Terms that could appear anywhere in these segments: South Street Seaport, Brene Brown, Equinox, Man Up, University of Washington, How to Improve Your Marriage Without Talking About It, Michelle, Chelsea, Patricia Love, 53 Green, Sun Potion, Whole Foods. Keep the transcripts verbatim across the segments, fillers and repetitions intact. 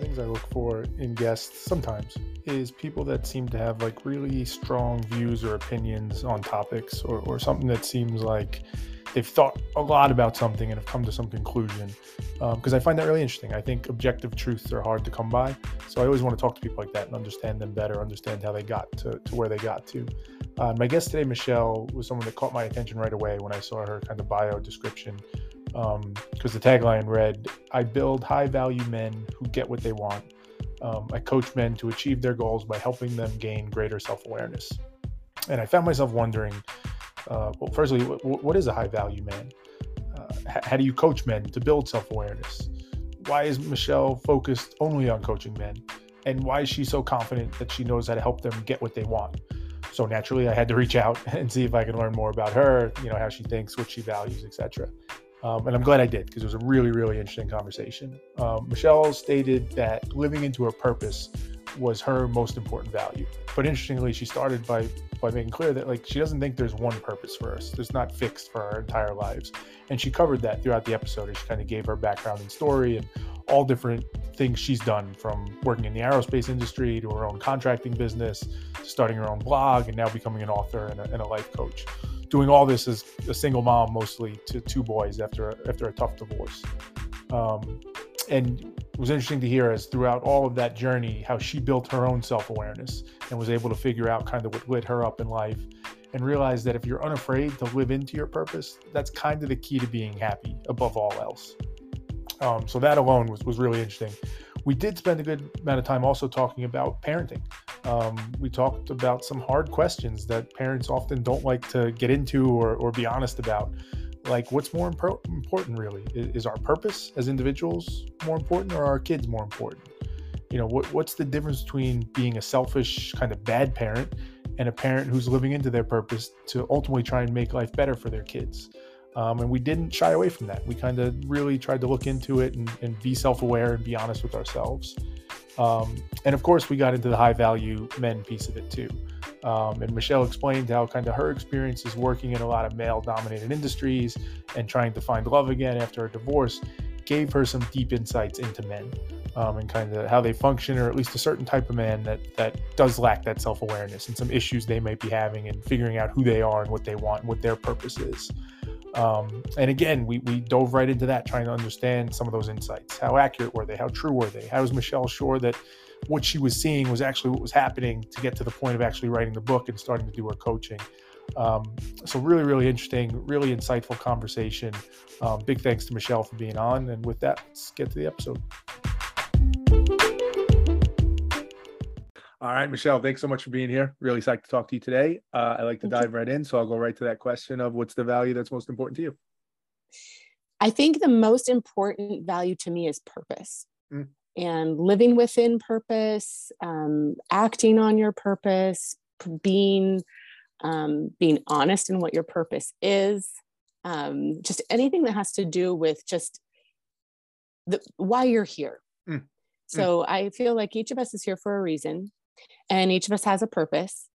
things I look for in guests sometimes is people that seem to have like really strong views or opinions on topics, or, or something that seems like they've thought a lot about something and have come to some conclusion, because um, I find that really interesting. I think objective truths are hard to come by, so I always want to talk to people like that and understand them better, understand how they got to, to where they got to. Uh, my guest today, Michelle, was someone that caught my attention right away when I saw her kind of bio description, because um, the tagline read, "I build high-value men who get what they want. Um, I coach men to achieve their goals by helping them gain greater self-awareness." And I found myself wondering, Uh, well, firstly, what, what is a high-value man? Uh, how do you coach men to build self-awareness? Why is Michelle focused only on coaching men? And why is she so confident that she knows how to help them get what they want? So naturally, I had to reach out and see if I could learn more about her, you know, how she thinks, what she values, et cetera. Um, and I'm glad I did, because it was a really, really interesting conversation. Um, Michelle stated that living into her purpose was her most important value. But interestingly, she started by by making clear that like she doesn't think there's one purpose for us. There's not fixed for our entire lives. And she covered that throughout the episode, and she kind of gave her background and story and all different things she's done, from working in the aerospace industry to her own contracting business, to starting her own blog, and now becoming an author and a, and a life coach. Doing all this as a single mom, mostly to two boys after a, after a tough divorce. Um, and it was interesting to hear, as throughout all of that journey, how she built her own self-awareness and was able to figure out kind of what lit her up in life, and realize that if you're unafraid to live into your purpose, that's kind of the key to being happy above all else. Um, so that alone was, was really interesting. We did spend a good amount of time also talking about parenting. Um, we talked about some hard questions that parents often don't like to get into or, or be honest about. Like, what's more impor- important really? Is our purpose as individuals more important, or are our kids more important? You know, what, what's the difference between being a selfish kind of bad parent and a parent who's living into their purpose to ultimately try and make life better for their kids? Um, and we didn't shy away from that. We kind of really tried to look into it and, and be self-aware and be honest with ourselves. Um, and of course, we got into the high-value men piece of it too. Um, and Michelle explained how kind of her experience is working in a lot of male-dominated industries and trying to find love again after a divorce gave her some deep insights into men, um, and kind of how they function, or at least a certain type of man that that does lack that self-awareness, and some issues they might be having and figuring out who they are and what they want and what their purpose is. Um, and again, we, we dove right into that, trying to understand some of those insights. How accurate were they? How true were they? How was Michelle sure that what she was seeing was actually what was happening, to get to the point of actually writing the book and starting to do her coaching? Um, so really, really interesting, really insightful conversation. Um, big thanks to Michelle for being on. And with that, let's get to the episode. All right, Michelle, thanks so much for being here. Really psyched to talk to you today. Uh, I like to dive right in, so I'll go right to that question of what's the value that's most important to you? I think the most important value to me is purpose. Mm. And living within purpose, um, acting on your purpose, being um, being honest in what your purpose is, um, just anything that has to do with just the, why you're here. Mm. So mm. I feel like each of us is here for a reason. And each of us has a purpose.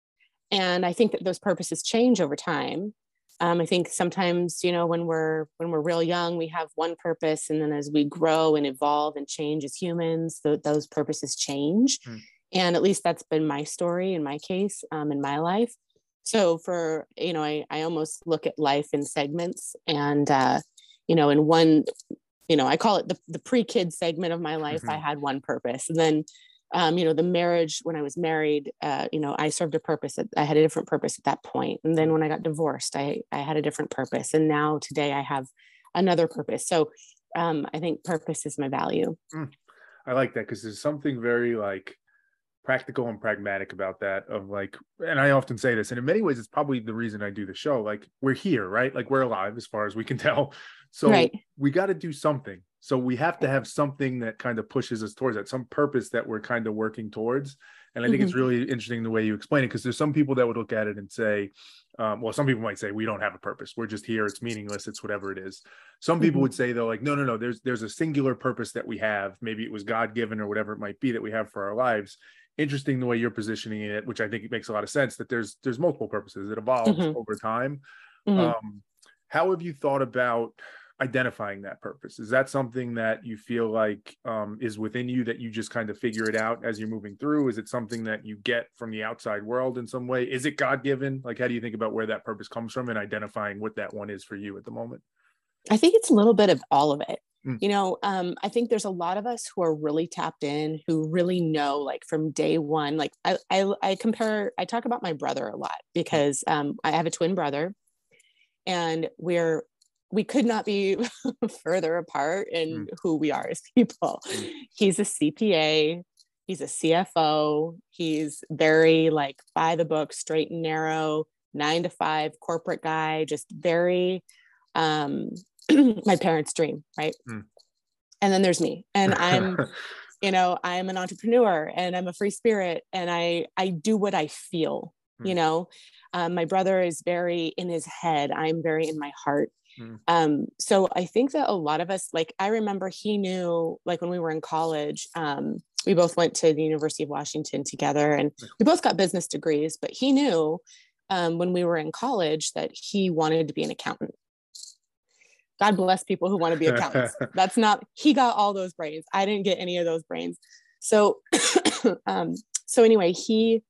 And I think that those purposes change over time. Um, I think sometimes, you know, when we're, when we're real young, we have one purpose. And then as we grow and evolve and change as humans, th- those purposes change. Mm. And at least that's been my story in my case, um, in my life. So for, you know, I, I almost look at life in segments, and, uh, you know, in one, you know, I call it the, the pre-kid segment of my life. Mm-hmm. I had one purpose. And then, Um, you know, the marriage, when I was married, uh, you know, I served a purpose. I had a different purpose at that point. And then when I got divorced, I, I had a different purpose. And now today I have another purpose. So um, I think purpose is my value. Mm. I like that, because there's something very like practical and pragmatic about that, of like, and I often say this, and in many ways, it's probably the reason I do the show. Like, we're here, right? Like, we're alive as far as we can tell. So right. We got to do something. So we have to have something that kind of pushes us towards that, some purpose that we're kind of working towards. And I think mm-hmm. it's really interesting the way you explain it, because there's some people that would look at it and say, um, well, some people might say, we don't have a purpose. We're just here. It's meaningless. It's whatever it is. Some people mm-hmm. would say, though, like, no, no, no, there's, there's a singular purpose that we have. Maybe it was God-given or whatever it might be that we have for our lives. Interesting the way you're positioning it, which I think it makes a lot of sense, that there's, there's multiple purposes. It evolves mm-hmm. over time. Mm-hmm. Um, how have you thought about identifying that purpose? Is that something that you feel like um, is within you that you just kind of figure it out as you're moving through? Is it something that you get from the outside world in some way? Is it God-given? Like, how do you think about where that purpose comes from and identifying what that one is for you at the moment? I think it's a little bit of all of it. Mm. You know, um, I think there's a lot of us who are really tapped in, who really know, like from day one, like I, I, I compare, I talk about my brother a lot because um, I have a twin brother and we're, we could not be further apart in mm. who we are as people. Mm. He's a C P A, he's a C F O. He's very like by the book, straight and narrow, nine to five corporate guy, just very, um, my parents' dream, right? Mm. And then there's me, and I'm, you know, I'm an entrepreneur and I'm a free spirit and I, I do what I feel, mm. you know, um, my brother is very in his head. I'm very in my heart. Mm. Um, so I think that a lot of us, like, I remember he knew, like when we were in college, um, we both went to the University of Washington together and we both got business degrees, but he knew, um, when we were in college that he wanted to be an accountant. God bless people who want to be accountants. That's not, he got all those brains. I didn't get any of those brains. So, um, so anyway, he,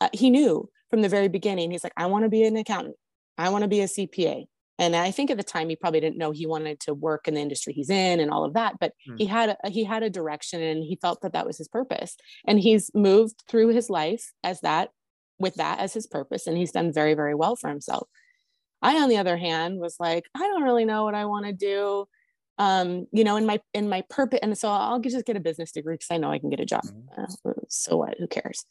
uh, he knew from the very beginning, he's like, I want to be an accountant. I want to be a C P A. And I think at the time he probably didn't know he wanted to work in the industry he's in and all of that, but mm. he had, a, he had a direction and he felt that that was his purpose. And he's moved through his life as that, with that as his purpose. And he's done very, very well for himself. I, on the other hand, was like, I don't really know what I want to do, um, you know, in my, in my purpose. And so I'll just get a business degree because I know I can get a job. Mm-hmm. uh, so what, who cares?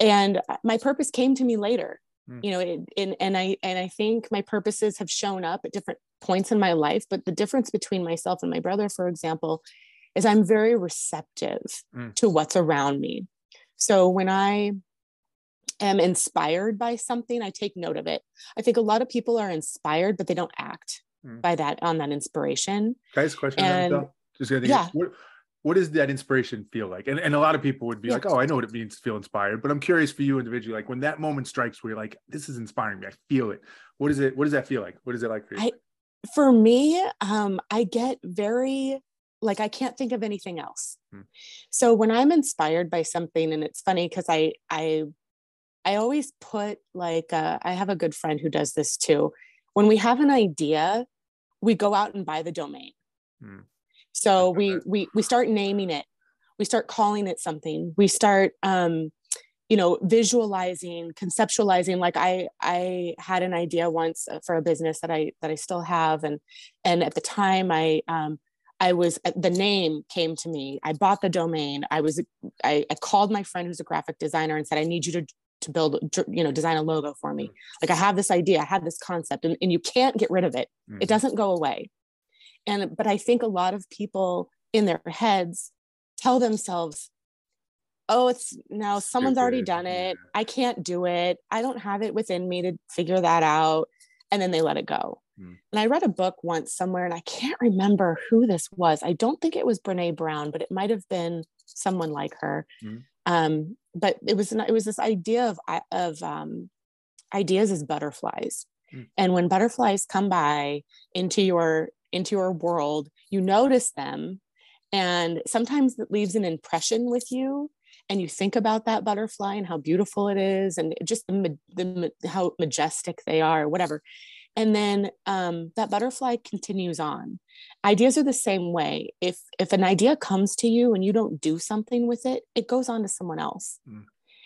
And my purpose came to me later, mm. you know, it, and, and I, and I think my purposes have shown up at different points in my life, but the difference between myself and my brother, for example, is I'm very receptive mm. to what's around me. So when I am inspired by something, I take note of it. I think a lot of people are inspired, but they don't act mm. by that, on that inspiration. Guys, question. And, just think, yeah. what, what does that inspiration feel like? And, and a lot of people would be yeah. like, oh, I know what it means to feel inspired, but I'm curious for you individually, like when that moment strikes where you're like, this is inspiring me, I feel it. What is it? What does that feel like? What is it like for you? I, for me, um, I get very, like, I can't think of anything else. Mm. So when I'm inspired by something, and it's funny because I, I, I always put like, uh, I have a good friend who does this too. When we have an idea, we go out and buy the domain. Mm. So we, we, we start naming it. We start calling it something. We start, um, you know, visualizing, conceptualizing. Like I, I had an idea once for a business that I, that I still have. And, and at the time I, um, I was, the name came to me. I bought the domain. I was, I, I called my friend who's a graphic designer and said, I need you to to build, you know, design a logo for me. Like I have this idea, I have this concept, and, and you can't get rid of it. Mm-hmm. It doesn't go away. And, but I think a lot of people in their heads tell themselves, oh, it's no, someone's already done it. I can't do it. I don't have it within me to figure that out. And then they let it go. Mm-hmm. And I read a book once somewhere and I can't remember who this was. I don't think it was Brene Brown, but it might've been someone like her. Mm-hmm. Um, but it was, it was this idea of, of, um, ideas as butterflies. Mm. And when butterflies come by into your, into your world, you notice them. And sometimes it leaves an impression with you and you think about that butterfly and how beautiful it is and just the, the, how majestic they are or whatever. And then, um, that butterfly continues on. Ideas are the same way. If, if an idea comes to you and you don't do something with it, it goes on to someone else. Mm.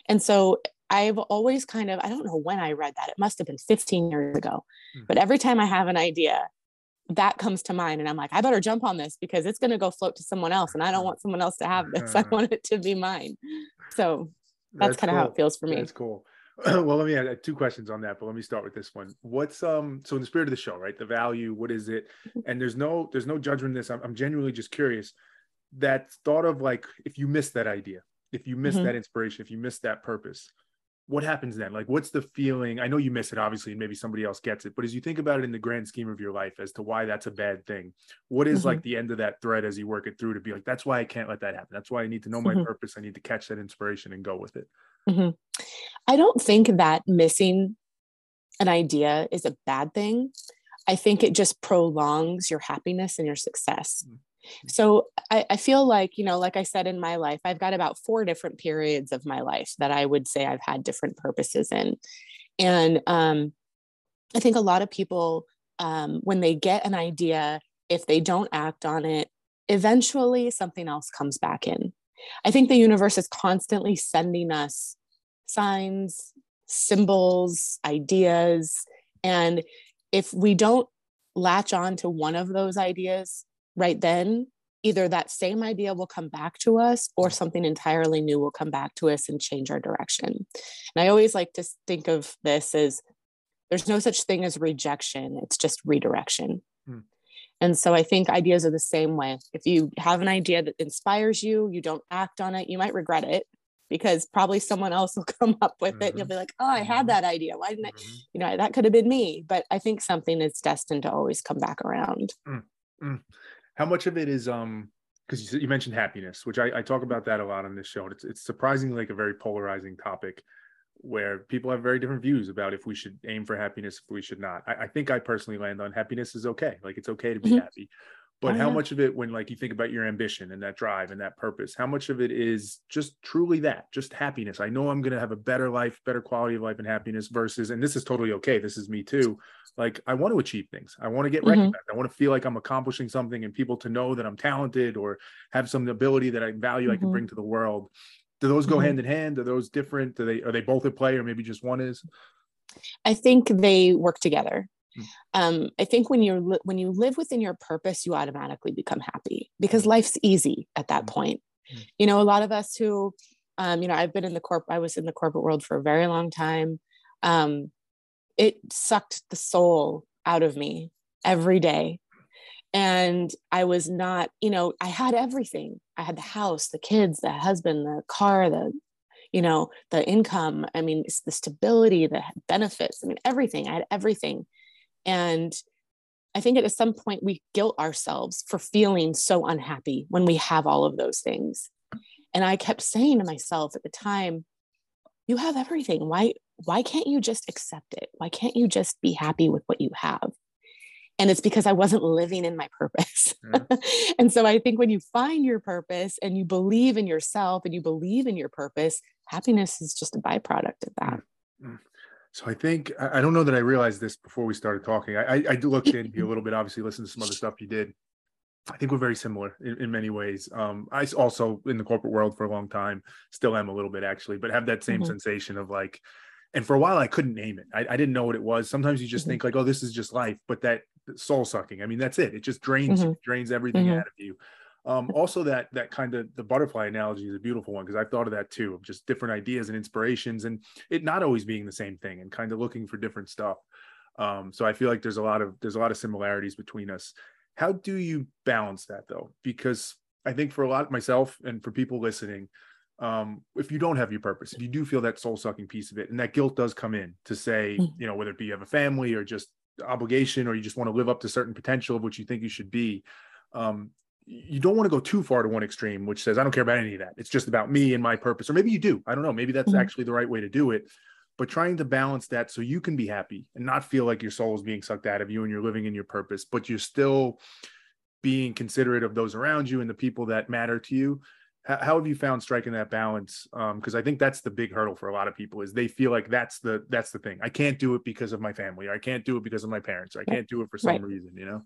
And so I've always kind of, I don't know when I read that, it must've been fifteen years ago, mm. but every time I have an idea that comes to mind and I'm like, I better jump on this because it's going to go float to someone else. And I don't want someone else to have this. I want it to be mine. So that's, that's kind of cool. How it feels for me. That's cool. Well, let me add two questions on that, but let me start with this one. What's, um, so in the spirit of the show, right? The value, what is it? And there's no, there's no judgment in this. I'm, I'm genuinely just curious that thought of like, if you miss that idea, if you miss mm-hmm. that inspiration, if you miss that purpose, what happens then? Like, what's the feeling? I know you miss it, obviously, and maybe somebody else gets it, but as you think about it in the grand scheme of your life as to why that's a bad thing, what is mm-hmm. like the end of that thread as you work it through to be like, that's why I can't let that happen. That's why I need to know my mm-hmm. purpose. I need to catch that inspiration and go with it. Mm-hmm. I don't think that missing an idea is a bad thing. I think it just prolongs your happiness and your success. Mm-hmm. So I, I feel like, you know, like I said, in my life, I've got about four different periods of my life that I would say I've had different purposes in. And um, I think a lot of people, um, when they get an idea, if they don't act on it, eventually something else comes back in. I think the universe is constantly sending us signs, symbols, ideas. And if we don't latch on to one of those ideas right then, either that same idea will come back to us or something entirely new will come back to us and change our direction. And I always like to think of this as there's no such thing as rejection. It's just redirection. Mm. And so I think ideas are the same way. If you have an idea that inspires you, you don't act on it, you might regret it because probably someone else will come up with mm-hmm. it. And you'll be like, oh, I had that idea. Why didn't mm-hmm. I, you know, that could have been me. But I think something is destined to always come back around. Mm-hmm. How much of it is, um, because you mentioned happiness, which I, I talk about that a lot on this show. And it's, it's surprisingly like a very polarizing topic where people have very different views about if we should aim for happiness, if we should not. I, I think I personally land on happiness is okay. Like it's okay to be mm-hmm. happy, but oh, how yeah. much of it, when like you think about your ambition and that drive and that purpose, how much of it is just truly that, just happiness? I know I'm going to have a better life, better quality of life and happiness versus, and this is totally okay. This is me too. Like I want to achieve things. I want to get mm-hmm. recognized. I want to feel like I'm accomplishing something and people to know that I'm talented or have some ability that I value mm-hmm. I can bring to the world. Do those go mm-hmm. hand in hand? Are those different? Do they, are they both at play or maybe just one is? I think they work together. Mm-hmm. Um, I think when you're, when you live within your purpose, you automatically become happy because life's easy at that mm-hmm. point. Mm-hmm. You know, a lot of us who, um, you know, I've been in the corp, I was in the corporate world for a very long time. Um, it sucked the soul out of me every day. And I was not, you know, I had everything. I had the house, the kids, the husband, the car, the, you know, the income. I mean, it's the stability, the benefits. I mean, everything. I had everything. And I think at some point we guilt ourselves for feeling so unhappy when we have all of those things. And I kept saying to myself at the time, you have everything. Why, why can't you just accept it? Why can't you just be happy with what you have? And it's because I wasn't living in my purpose. Yeah. And so I think when you find your purpose and you believe in yourself and you believe in your purpose, happiness is just a byproduct of that. So I think, I don't know that I realized this before we started talking. I, I looked into you a little bit, obviously listened to some other stuff you did. I think we're very similar in, in many ways. Um, I also in the corporate world for a long time, still am a little bit actually, but have that same mm-hmm. sensation of like, and for a while I couldn't name it. I, I didn't know what it was. Sometimes you just mm-hmm. think like, oh, this is just life, but that soul sucking. I mean, that's it. It just drains mm-hmm. you, drains everything mm-hmm. out of you. Um, also that, that kind of the butterfly analogy is a beautiful one. Cause I've thought of that too, of just different ideas and inspirations and it not always being the same thing and kind of looking for different stuff. Um, so I feel like there's a lot of, there's a lot of similarities between us. How do you balance that though? Because I think for a lot of myself and for people listening, Um, if you don't have your purpose, if you do feel that soul sucking piece of it, and that guilt does come in to say, you know, whether it be you have a family or just obligation, or you just want to live up to certain potential of what you think you should be. Um, you don't want to go too far to one extreme, which says, I don't care about any of that. It's just about me and my purpose. Or maybe you do, I don't know. Maybe that's mm-hmm. actually the right way to do it, but trying to balance that so you can be happy and not feel like your soul is being sucked out of you and you're living in your purpose, but you're still being considerate of those around you and the people that matter to you. How have you found striking that balance? Um, cause I think that's the big hurdle for a lot of people is they feel like that's the, that's the thing. I can't do it because of my family, or I can't do it because of my parents, or I can't do it for some right. reason, you know?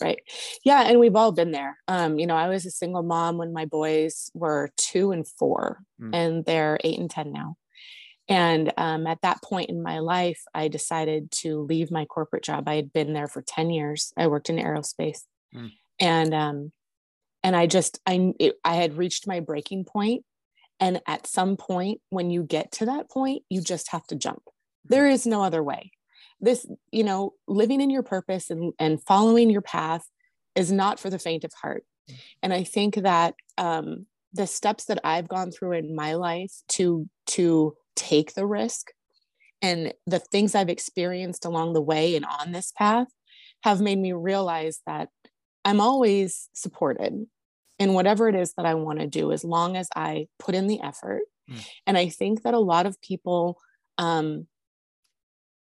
Right. Yeah. And we've all been there. Um, you know, I was a single mom when my boys were two and four mm. and they're eight and ten now. And, um, at that point in my life, I decided to leave my corporate job. I had been there for ten years. I worked in aerospace mm. and, um, And I just, I, it, I had reached my breaking point. And at some point, when you get to that point, you just have to jump. There is no other way. This, you know, living in your purpose and, and following your path is not for the faint of heart. And I think that um, the steps that I've gone through in my life to, to take the risk and the things I've experienced along the way and on this path have made me realize that I'm always supported in whatever it is that I want to do, as long as I put in the effort. Mm. And I think that a lot of people um,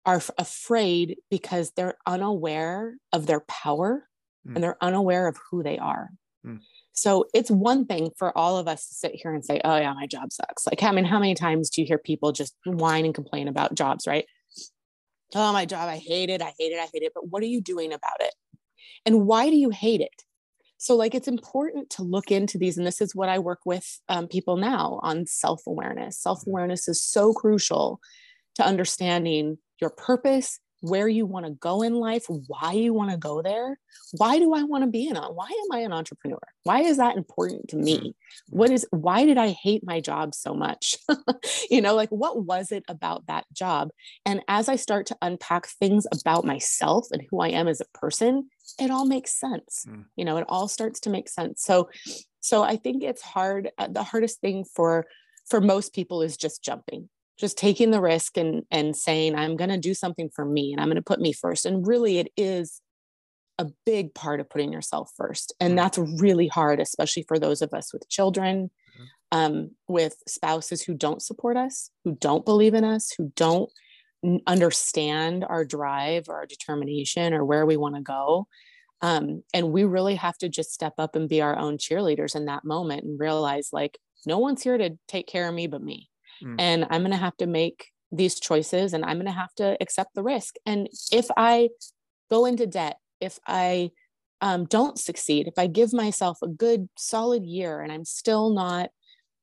are afraid because they're unaware of their power mm. and they're unaware of who they are. Mm. So it's one thing for all of us to sit here and say, oh yeah, my job sucks. Like, I mean, how many times do you hear people just whine and complain about jobs, right? Oh, my job, I hate it. I hate it. I hate it. But what are you doing about it? And why do you hate it? So like, it's important to look into these. And this is what I work with um, people now on self-awareness. Self-awareness is so crucial to understanding your purpose, where you want to go in life, why you want to go there. Why do I want to be in on? Why am I an entrepreneur? Why is that important to me? What is, why did I hate my job so much? You know, like, what was it about that job? And as I start to unpack things about myself and who I am as a person, it all makes sense. Mm. You know, it all starts to make sense. So, so I think it's hard. Uh, the hardest thing for, for most people is just jumping. Just taking the risk and, and saying, I'm going to do something for me and I'm going to put me first. And really, it is a big part of putting yourself first. And that's really hard, especially for those of us with children, mm-hmm. um, with spouses who don't support us, who don't believe in us, who don't understand our drive or our determination or where we want to go. Um, and we really have to just step up and be our own cheerleaders in that moment and realize, like, no one's here to take care of me but me. And I'm going to have to make these choices and I'm going to have to accept the risk. And if I go into debt, if I um, don't succeed, if I give myself a good solid year and I'm still not,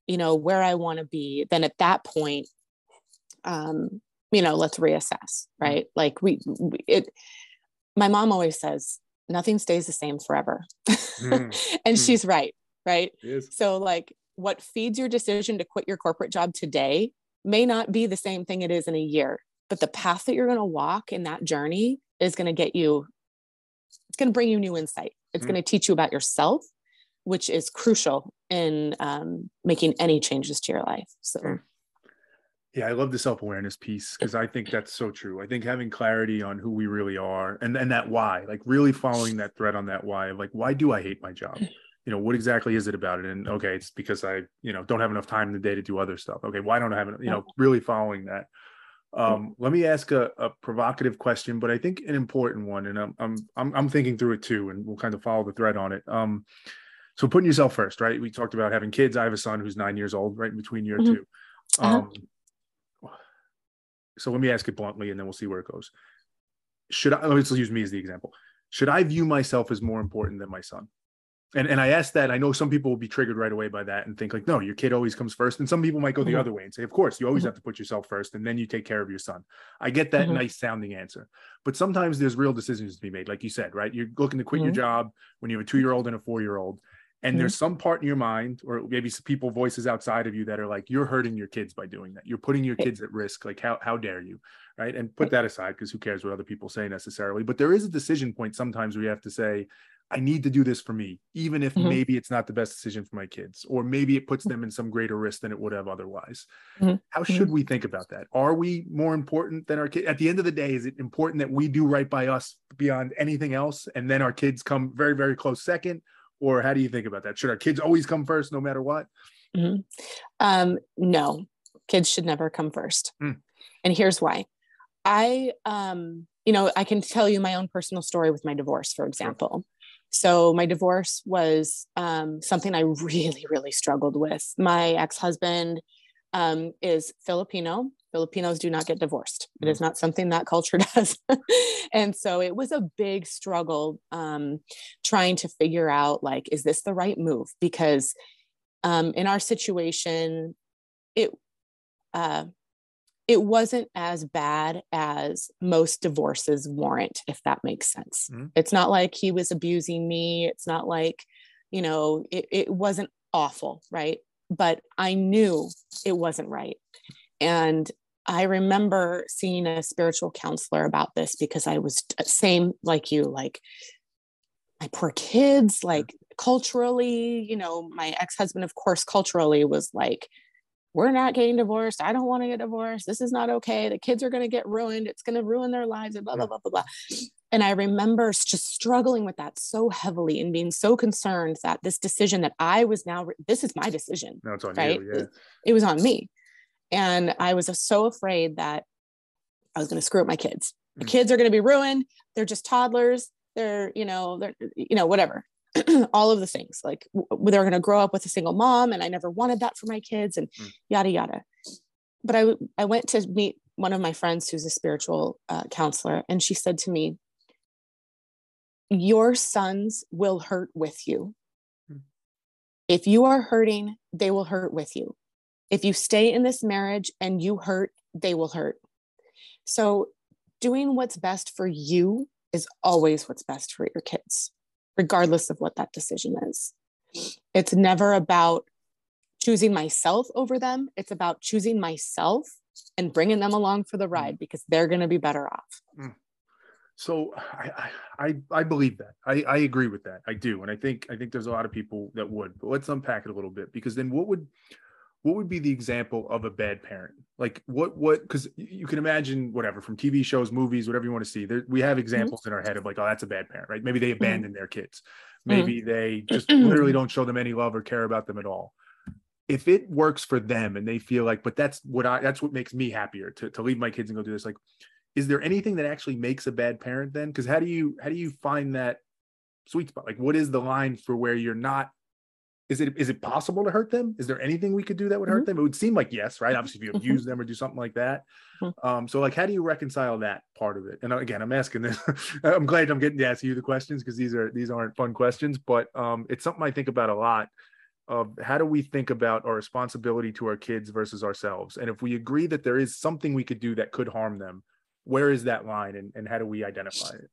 you know, where I want to be, then at that point, um, you know, let's reassess, right? Like we, we it, my mom always says, nothing stays the same forever. Mm. And mm. she's right. Right. So like, what feeds your decision to quit your corporate job today may not be the same thing it is in a year, but the path that you're going to walk in that journey is going to get you, it's going to bring you new insight. It's mm. going to teach you about yourself, which is crucial in um, making any changes to your life. So, mm. yeah, I love the self-awareness piece because I think that's so true. I think having clarity on who we really are and, and that why, like really following that thread on that why of like, why do I hate my job? You know, what exactly is it about it? And okay, it's because I, you know, don't have enough time in the day to do other stuff. Okay, why don't I have, you know, really following that. Um, let me ask a, a provocative question, but I think an important one. And I'm, I'm, I'm thinking through it too, and we'll kind of follow the thread on it. Um, so putting yourself first, right? We talked about having kids. I have a son who's nine years old, right in between year mm-hmm. two. Um, uh-huh. So let me ask it bluntly, and then we'll see where it goes. Should I, let's use me as the example. Should I view myself as more important than my son? And and I asked that, I know some people will be triggered right away by that and think like, no, your kid always comes first. And some people might go the mm-hmm. other way and say, of course, you always mm-hmm. have to put yourself first and then you take care of your son. I get that mm-hmm. nice sounding answer, but sometimes there's real decisions to be made. Like you said, right? You're looking to quit mm-hmm. your job when you have a two-year-old and a four-year-old. And mm-hmm. there's some part in your mind, or maybe some people voices outside of you that are like, you're hurting your kids by doing that. You're putting your kids at risk. Like, how, how dare you, right? And put that aside because who cares what other people say necessarily, but there is a decision point sometimes where you have to say, I need to do this for me, even if mm-hmm. maybe it's not the best decision for my kids, or maybe it puts them in some greater risk than it would have otherwise. Mm-hmm. How should mm-hmm. we think about that? Are we more important than our kids? At the end of the day, is it important that we do right by us beyond anything else? And then our kids come very, very close second? Or how do you think about that? Should our kids always come first no matter what? Mm-hmm. Um, no, kids should never come first. Mm. And here's why. I, um, you know, I can tell you my own personal story with my divorce, for example. Sure. So my divorce was um, something I really, really struggled with. My ex-husband um, is Filipino. Filipinos do not get divorced. It is not something that culture does. And so it was a big struggle um, trying to figure out, like, is this the right move? Because um, in our situation, it uh, it wasn't as bad as most divorces warrant, if that makes sense. Mm-hmm. It's not like he was abusing me. It's not like, you know, it, it wasn't awful, right? But I knew it wasn't right. And I remember seeing a spiritual counselor about this because I was same like you, like my poor kids, like culturally, you know, my ex-husband, of course, culturally was like, we're not getting divorced. I don't want to get divorced. This is not okay. The kids are going to get ruined. It's going to ruin their lives and blah, blah, blah, blah, blah. And I remember just struggling with that so heavily and being so concerned that this decision that I was now, this is my decision, no, it's on right? You, yeah. It was on me. And I was so afraid that I was going to screw up my kids. The kids are going to be ruined. They're just toddlers. They're, you know, they're, you know, whatever, all of the things, like w- they're going to grow up with a single mom. And I never wanted that for my kids and mm. yada, yada. But I, w- I went to meet one of my friends who's a spiritual uh, counselor. And she said to me, your sons will hurt with you. Mm. If you are hurting, they will hurt with you. If you stay in this marriage and you hurt, they will hurt. So doing what's best for you is always what's best for your kids, regardless of what that decision is. It's never about choosing myself over them. It's about choosing myself and bringing them along for the ride because they're going to be better off. So I, I, I believe that. I, I agree with that. I do. And I think, I think there's a lot of people that would, but let's unpack it a little bit, because then what would, what would be the example of a bad parent? Like what, what, because you can imagine whatever from T V shows, movies, whatever you want to see there. We have examples mm-hmm. in our head of like, oh, that's a bad parent, right? Maybe they abandon mm-hmm. their kids. Maybe mm-hmm. they just literally don't show them any love or care about them at all. If it works for them and they feel like, but that's what I, that's what makes me happier to, to leave my kids and go do this. Like, is there anything that actually makes a bad parent then? Because how do you, how do you find that sweet spot? Like what is the line for where you're not, Is it is it possible to hurt them? Is there anything we could do that would hurt mm-hmm. them? It would seem like yes, right? Obviously, if you abuse them or do something like that. Mm-hmm. Um, so, like, how do you reconcile that part of it? And again, I'm asking this. I'm glad I'm getting to ask you the questions because these are these aren't fun questions, but um, it's something I think about a lot. Of how do we think about our responsibility to our kids versus ourselves? And if we agree that there is something we could do that could harm them, where is that line, and, and how do we identify it?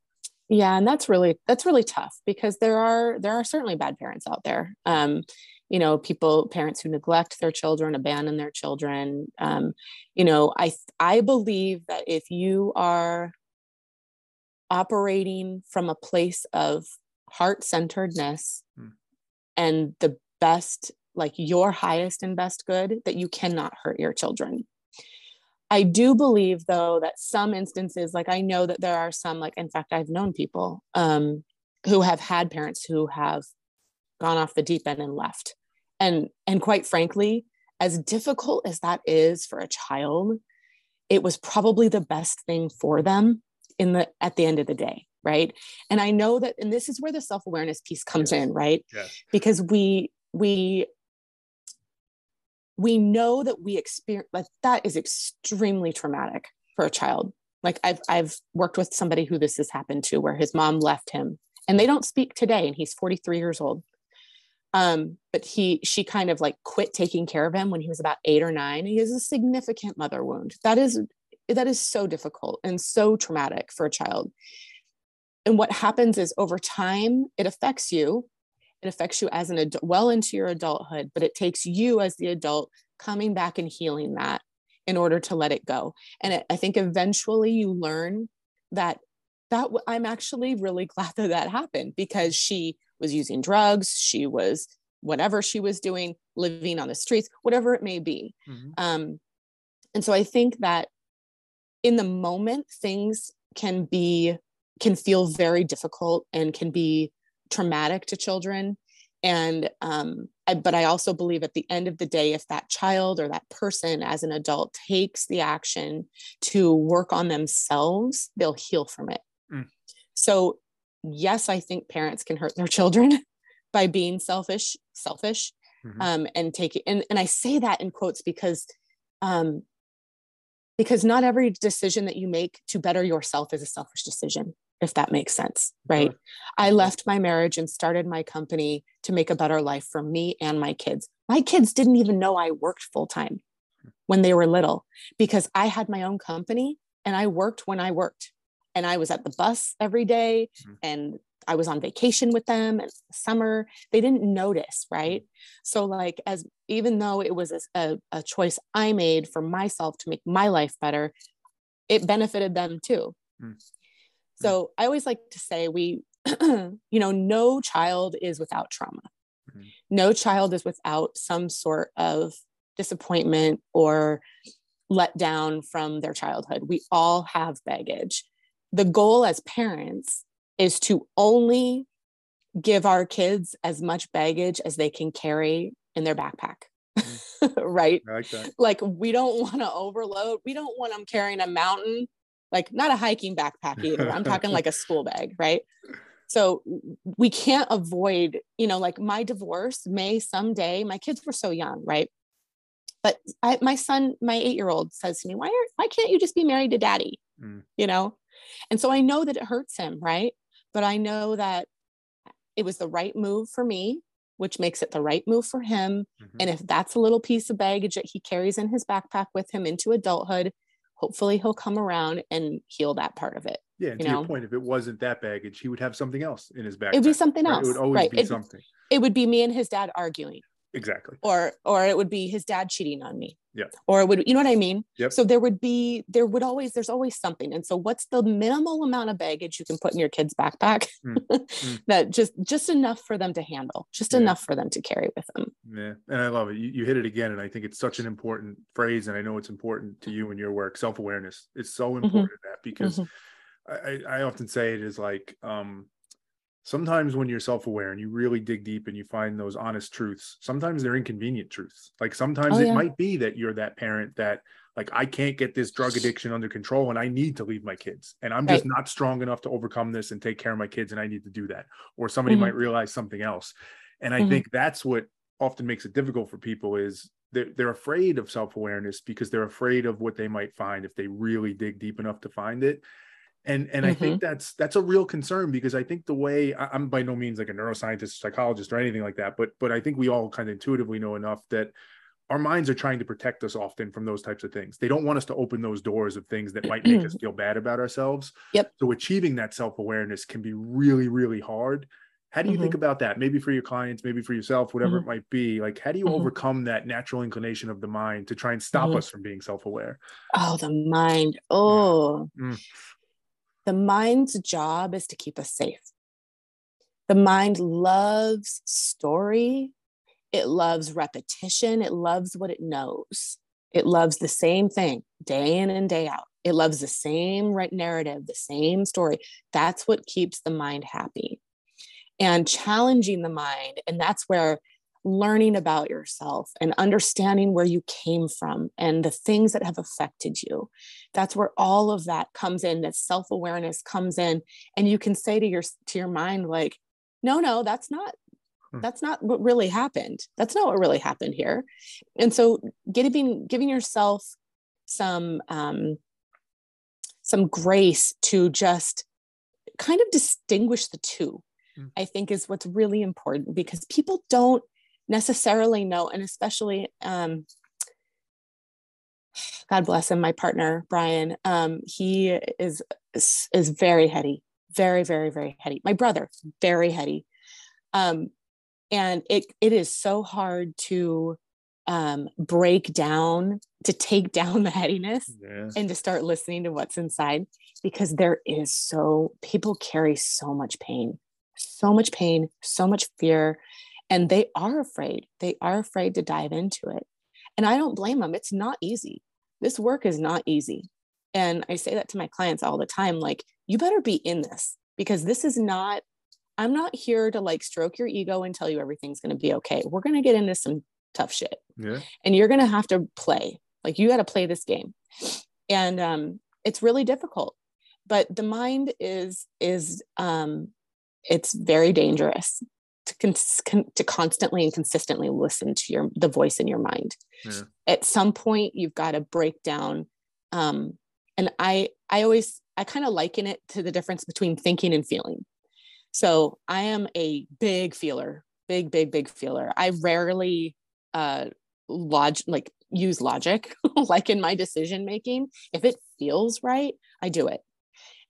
Yeah. And that's really, that's really tough because there are, there are certainly bad parents out there. Um, you know, people, parents who neglect their children, abandon their children. Um, you know, I, I believe that if you are operating from a place of heart-centeredness mm. and the best, like your highest and best good, that you cannot hurt your children. I do believe though, that some instances, like I know that there are some, like, in fact, I've known people um, who have had parents who have gone off the deep end and left. And, and quite frankly, as difficult as that is for a child, it was probably the best thing for them in the, at the end of the day. Right. And I know that, and this is where the self-awareness piece comes yes. in, right? Yes. Because we, we, we know that we experience, like, that is extremely traumatic for a child. Like I've, I've worked with somebody who this has happened to, where his mom left him and they don't speak today. And he's forty-three years old. Um, but he, she kind of like quit taking care of him when he was about eight or nine. He has a significant mother wound. That is, that is so difficult and so traumatic for a child. And what happens is over time, it affects you. It affects you as an adult, well into your adulthood, but it takes you as the adult coming back and healing that in order to let it go. And it, I think eventually you learn that that w- I'm actually really glad that that happened, because she was using drugs. She was, whatever she was doing, living on the streets, whatever it may be. Mm-hmm. Um, and so I think that in the moment, things can be, can feel very difficult and can be traumatic to children. And, um, I, but I also believe at the end of the day, if that child or that person as an adult takes the action to work on themselves, they'll heal from it. Mm. So yes, I think parents can hurt their children by being selfish, selfish, mm-hmm. um, and take it. And, and I say that in quotes because, um, because not every decision that you make to better yourself is a selfish decision, if that makes sense, right? Sure. I left my marriage and started my company to make a better life for me and my kids. My kids didn't even know I worked full-time when they were little, because I had my own company and I worked when I worked, and I was at the bus every day mm-hmm. and I was on vacation with them and summer. They didn't notice, right? So like, as even though it was a, a choice I made for myself to make my life better, it benefited them too. Mm-hmm. So I always like to say, we, you know, no child is without trauma. Mm-hmm. No child is without some sort of disappointment or let down from their childhood. We all have baggage. The goal as parents is to only give our kids as much baggage as they can carry in their backpack. Mm-hmm. Right? I like that. Like, we don't want to overload. We don't want them carrying a mountain like not a hiking backpack either. I'm talking like a school bag, right? So we can't avoid, you know, like my divorce may someday, my kids were so young, right? But I, my son, my eight-year-old says to me, why are, why can't you just be married to daddy? Mm. You know? And so I know that it hurts him, right? But I know that it was the right move for me, which makes it the right move for him. Mm-hmm. And if that's a little piece of baggage that he carries in his backpack with him into adulthood, hopefully he'll come around and heal that part of it. Yeah. And you to know? Your point, if it wasn't that baggage, he would have something else in his backpack. It'd be something right? else. It would always right. be it, something. It would be me and his dad arguing. Exactly. Or, or it would be his dad cheating on me. Yeah. Or it would, you know what I mean? Yep. So there would be, there would always, there's always something. And so what's the minimal amount of baggage you can put in your kid's backpack mm. Mm. that just, just enough for them to handle, just yeah. enough for them to carry with them. Yeah. And I love it. You, you hit it again. And I think it's such an important phrase. And I know it's important to you and your work, self-awareness. It's so important mm-hmm. that because mm-hmm. I, I often say it is like, um, sometimes when you're self-aware and you really dig deep and you find those honest truths, sometimes they're inconvenient truths. Like sometimes oh, yeah. it might be that you're that parent that like, I can't get this drug addiction under control and I need to leave my kids. And I'm right. just not strong enough to overcome this and take care of my kids. And I need to do that. Or somebody mm-hmm. might realize something else. And I mm-hmm. think that's what often makes it difficult for people is they're, they're afraid of self-awareness because they're afraid of what they might find if they really dig deep enough to find it. And and mm-hmm. I think that's that's a real concern because I think the way I, I'm by no means like a neuroscientist, psychologist, or anything like that, but but I think we all kind of intuitively know enough that our minds are trying to protect us often from those types of things. They don't want us to open those doors of things that might make us feel bad about ourselves. Yep. So achieving that self-awareness can be really, really hard. How do you mm-hmm. think about that? Maybe for your clients, maybe for yourself, whatever mm-hmm. it might be. Like, how do you mm-hmm. overcome that natural inclination of the mind to try and stop mm-hmm. us from being self-aware? Oh, the mind. Oh. Yeah. Mm. The mind's job is to keep us safe. The mind loves story. It loves repetition. It loves what it knows. It loves the same thing day in and day out. It loves the same narrative, the same story. That's what keeps the mind happy. And challenging the mind, and that's where learning about yourself and understanding where you came from and the things that have affected you. That's where all of that comes in, that self-awareness comes in. And you can say to your, to your mind, like, no, no, that's not, that's not what really happened. That's not what really happened here. And so giving, giving yourself some, um, some grace to just kind of distinguish the two, I think is what's really important because people don't necessarily know. And especially, um, God bless him, my partner, Brian, um, he is, is, is very heady, very, very, very heady. My brother, very heady. Um, and it, it is so hard to, um, break down, to take down the headiness yes. and to start listening to what's inside, because there is so people carry so much pain, so much pain, so much fear. And they are afraid. They are afraid to dive into it. And I don't blame them. It's not easy. This work is not easy. And I say that to my clients all the time, like, you better be in this because this is not, I'm not here to like stroke your ego and tell you everything's going to be okay. We're going to get into some tough shit yeah. and you're going to have to play. Like you got to play this game. And um, it's really difficult, but the mind is, is um, it's very dangerous. To, cons- con- to constantly and consistently listen to your the voice in your mind. Yeah. At some point, you've got to break down. Um, and I I always I kind of liken it to the difference between thinking and feeling. So I am a big feeler, big big big feeler. I rarely uh, log like use logic like in my decision making. If it feels right, I do it.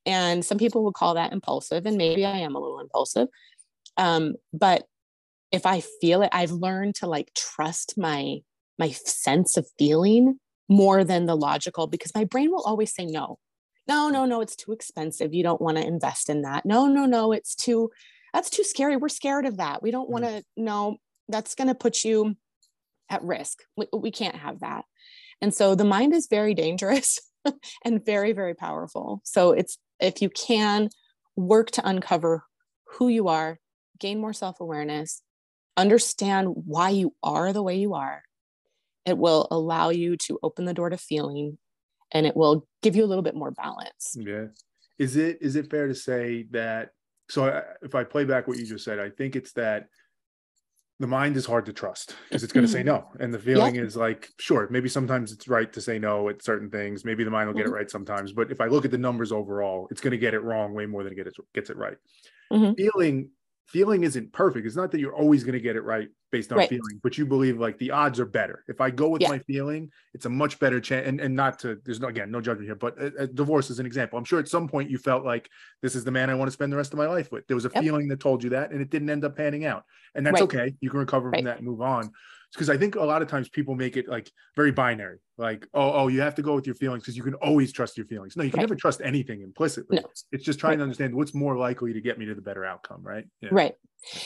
And some people would call that impulsive, and maybe I am a little impulsive. Um, but if I feel it, I've learned to like trust my, my sense of feeling more than the logical, because my brain will always say, no, no, no, no, it's too expensive. You don't want to invest in that. No, no, no, it's too, that's too scary. We're scared of that. We don't want to no, that's going to put you at risk. We, we can't have that. And so the mind is very dangerous and very, very powerful. So it's, if you can work to uncover who you are, gain more self-awareness, understand why you are the way you are, it will allow you to open the door to feeling and it will give you a little bit more balance. Yeah. Is it, is it fair to say that, so I, if I play back what you just said, I think it's that the mind is hard to trust because it's going to say no. And the feeling yeah. is like, sure, maybe sometimes it's right to say no at certain things. Maybe the mind will get mm-hmm. it right sometimes. But if I look at the numbers overall, it's going to get it wrong way more than it gets it, gets it right. Mm-hmm. Feeling, feeling isn't perfect. It's not that you're always going to get it right based on right. feeling, but you believe like the odds are better. If I go with yeah. my feeling, it's a much better chance. And, and not to, there's no, again, no judgment here, but a, a divorce is an example. I'm sure at some point you felt like this is the man I want to spend the rest of my life with. There was a yep. feeling that told you that, and it didn't end up panning out. And that's right. okay. You can recover right. from that and move on. Because I think a lot of times people make it like very binary, like, oh, oh, you have to go with your feelings because you can always trust your feelings. No, you can right. never trust anything implicitly. No. It's just trying right. to understand what's more likely to get me to the better outcome, right? Yeah. Right.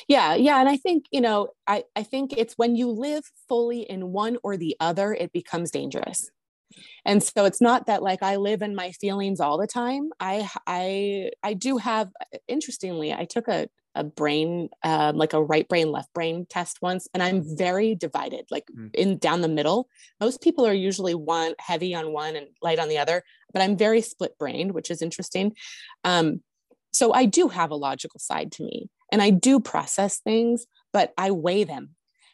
Yeah. Yeah. And I think, you know, I, I think it's when you live fully in one or the other, it becomes dangerous. And so it's not that like I live in my feelings all the time. I, I, I do have, interestingly, I took a, a brain, uh, like a right brain, left brain test once. And I'm very divided, like mm. in down the middle. Most people are usually one heavy on one and light on the other, but I'm very split brained, which is interesting. Um, so I do have a logical side to me and I do process things, but I weigh them.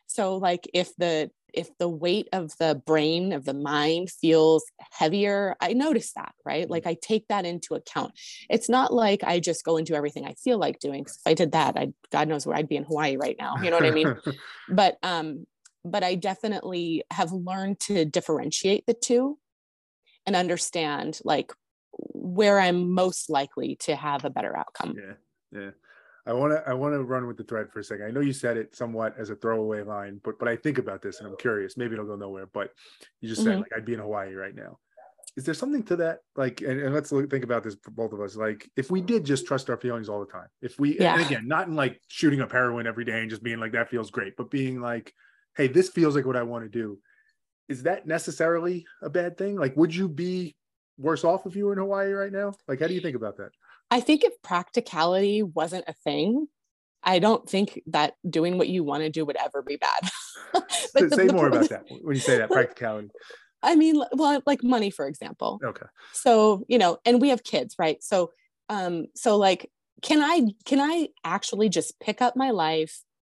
So like if the, if the weight of the brain, of the mind feels heavier, I notice that, right? Like I take that into account. It's not like I just go and do everything I feel like doing. Cause if I did that, I, God knows where I'd be in Hawaii right now. You know what I mean? But, um, but I definitely have learned to differentiate the two and understand like where I'm most likely to have a better outcome. Yeah. Yeah. I want to I want to run with the thread for a second. I know you said it somewhat as a throwaway line, but but I think about this and I'm curious. Maybe it'll go nowhere, but you just mm-hmm. said like I'd be in Hawaii right now. Is there something to that? Like, and, and let's look, think about this for both of us. Like, if we did just trust our feelings all the time, if we yeah. and again, not in like shooting up heroin every day and just being like that feels great, but being like, hey, this feels like what I want to do. Is that necessarily a bad thing? Like, would you be worse off if you were in Hawaii right now? Like, how do you think about that? I think if practicality wasn't a thing, I don't think that doing what you want to do would ever be bad. But the, say the, more the, about that when you say that practicality. I mean, well, like money, for example. Okay. So, you know, and we have kids, right? So, um, so like, can I, can I actually just pick up my life,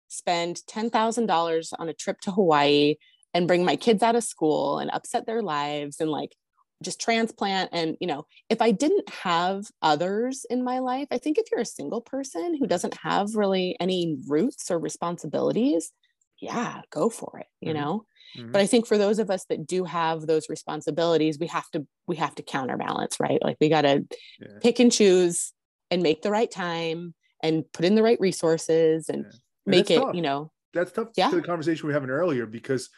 spend ten thousand dollars on a trip to Hawaii and bring my kids out of school and upset their lives and like, just transplant? And, you know, if I didn't have others in my life, I think if you're a single person who doesn't have really any roots or responsibilities, yeah, go for it, you mm-hmm. know? Mm-hmm. But I think for those of us that do have those responsibilities, we have to, we have to counterbalance, right? Like we got to yeah. pick and choose and make the right time and put in the right resources and, yeah. and make it, tough. you know, that's tough yeah. to the conversation we were having earlier, because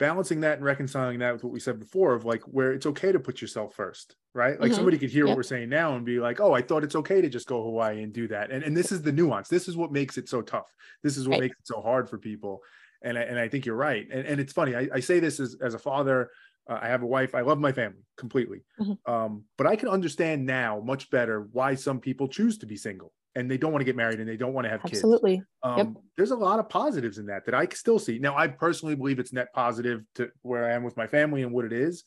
balancing that and reconciling that with what we said before of like where it's okay to put yourself first, right? Like mm-hmm. somebody could hear yep. what we're saying now and be like, oh, I thought it's okay to just go Hawaii and do that. And and this is the nuance. This is what makes it so tough. This is what right. makes it so hard for people. And I, and I think you're right. And, and it's funny. I, I say this as, as a father, uh, I have a wife. I love my family completely. Mm-hmm. Um, but I can understand now much better why some people choose to be single. And they don't want to get married and they don't want to have kids. Absolutely. Um, yep. There's a lot of positives in that that I can still see. Now, I personally believe it's net positive to where I am with my family and what it is,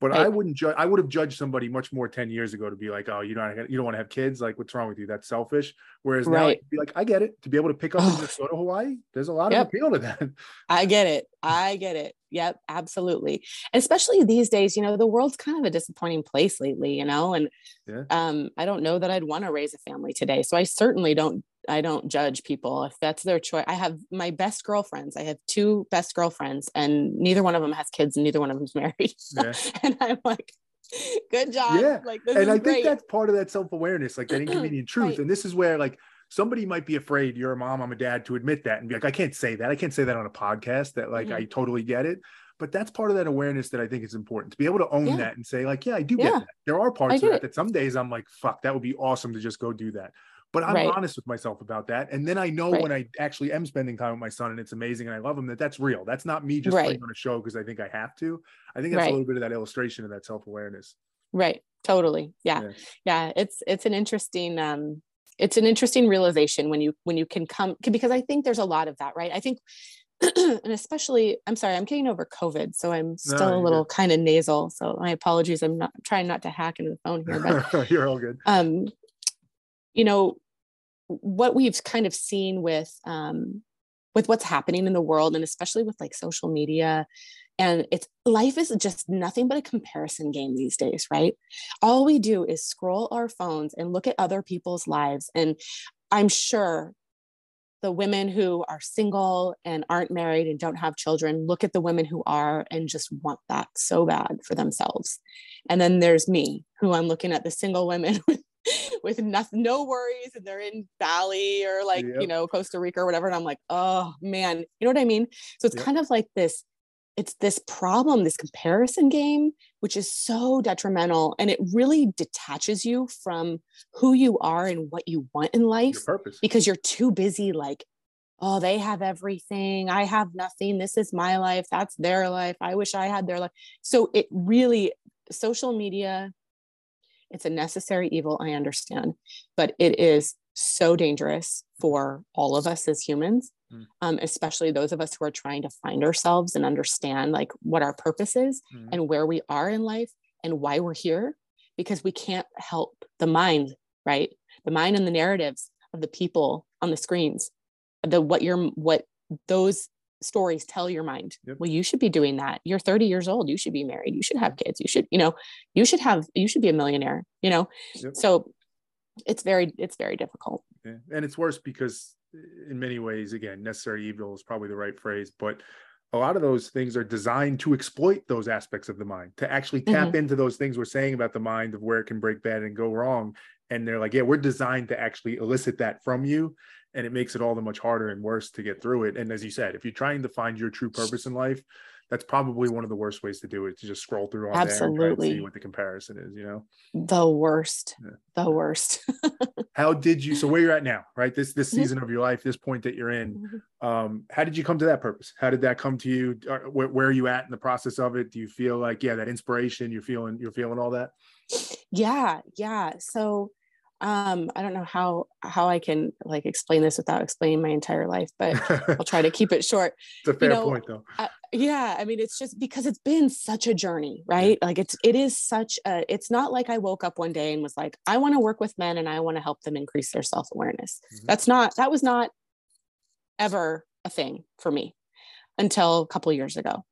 but right. I wouldn't judge, I would have judged somebody much more ten years ago to be like, oh, you don't, you don't want to have kids. Like, what's wrong with you? That's selfish. Whereas right. now I be like, I get it. To be able to pick up and just go to Hawaii, there's a lot yep. of appeal to that. I get it. I get it. Yep. Absolutely. And especially these days, you know, the world's kind of a disappointing place lately, you know, and yeah. um, I don't know that I'd want to raise a family today. So I certainly don't, I don't judge people if that's their choice. I have my best girlfriends. I have two best girlfriends and neither one of them has kids and neither one of them's married. Yeah. And I'm like, good job. Yeah. Like, this and is I great. think that's part of that self-awareness, like that inconvenient truth. Right. And this is where like, somebody might be afraid, you're a mom, I'm a dad, to admit that and be like, I can't say that. I can't say that on a podcast that like, mm-hmm. I totally get it. But that's part of that awareness that I think is important to be able to own yeah. that and say like, yeah, I do yeah. get that. There are parts of that it. that some days I'm like, fuck, that would be awesome to just go do that. But I'm right. honest with myself about that. And then I know right. when I actually am spending time with my son and it's amazing and I love him, that that's real. That's not me just right. playing on a show because I think I have to. I think that's right. a little bit of that illustration of that self-awareness. Right. Totally. Yeah. Yeah. yeah. It's, it's an interesting, um, it's an interesting realization when you, when you can come, because I think there's a lot of that, right? I think and especially, I'm sorry, I'm getting over COVID, so I'm still no, a little kind of nasal. So my apologies. I'm not I'm trying not to hack into the phone here, but you're all good. Um, you know, what we've kind of seen with, um, with what's happening in the world, and especially with like social media, and it's life is just nothing but a comparison game these days, right? All we do is scroll our phones and look at other people's lives. And I'm sure the women who are single and aren't married and don't have children look at the women who are and just want that so bad for themselves. And then there's me, who I'm looking at the single women with with no, no worries, and they're in Bali or like, yep. you know, Costa Rica or whatever. And I'm like, oh man, you know what I mean? So it's yep. kind of like this, it's this problem, this comparison game, which is so detrimental. And it really detaches you from who you are and what you want in life, your purpose, because you're too busy. Like, oh, they have everything, I have nothing. This is my life. That's their life. I wish I had their life. So it really, social media, it's a necessary evil, I understand, but it is so dangerous for all of us as humans, mm. um, especially those of us who are trying to find ourselves and understand like what our purpose is mm. and where we are in life and why we're here, because we can't help the mind, right? The mind and the narratives of the people on the screens, the what your what those stories tell your mind. Yep. Well, you should be doing that. You're thirty years old. You should be married. You should have kids. You should, you know, you should have, you should be a millionaire, you know? Yep. So it's very, it's very difficult. Yeah. And it's worse because in many ways, again, necessary evil is probably the right phrase, but a lot of those things are designed to exploit those aspects of the mind, to actually tap mm-hmm. into those things we're saying about the mind of where it can break bad and go wrong. And they're like, yeah, we're designed to actually elicit that from you. And it makes it all the much harder and worse to get through it. And as you said, if you're trying to find your true purpose in life, that's probably one of the worst ways to do it, to just scroll through on Absolutely. There and try to see what the comparison is, you know? The worst, yeah. the worst. How did you, so where you're at now, right? This, this season of your life, this point that you're in, um, how did you come to that purpose? How did that come to you? Where, where are you at in the process of it? Do you feel like, yeah, that inspiration, you're feeling, you're feeling all that? Yeah. Yeah. So Um, I don't know how, how I can like explain this without explaining my entire life, but I'll try to keep it short. It's a fair you know, point though. Uh, yeah. I mean, it's just because it's been such a journey, right? Like it's, it is such a, it's not like I woke up one day and was like, I want to work with men and I want to help them increase their self-awareness. Mm-hmm. That's not, that was not ever a thing for me until a couple of years ago.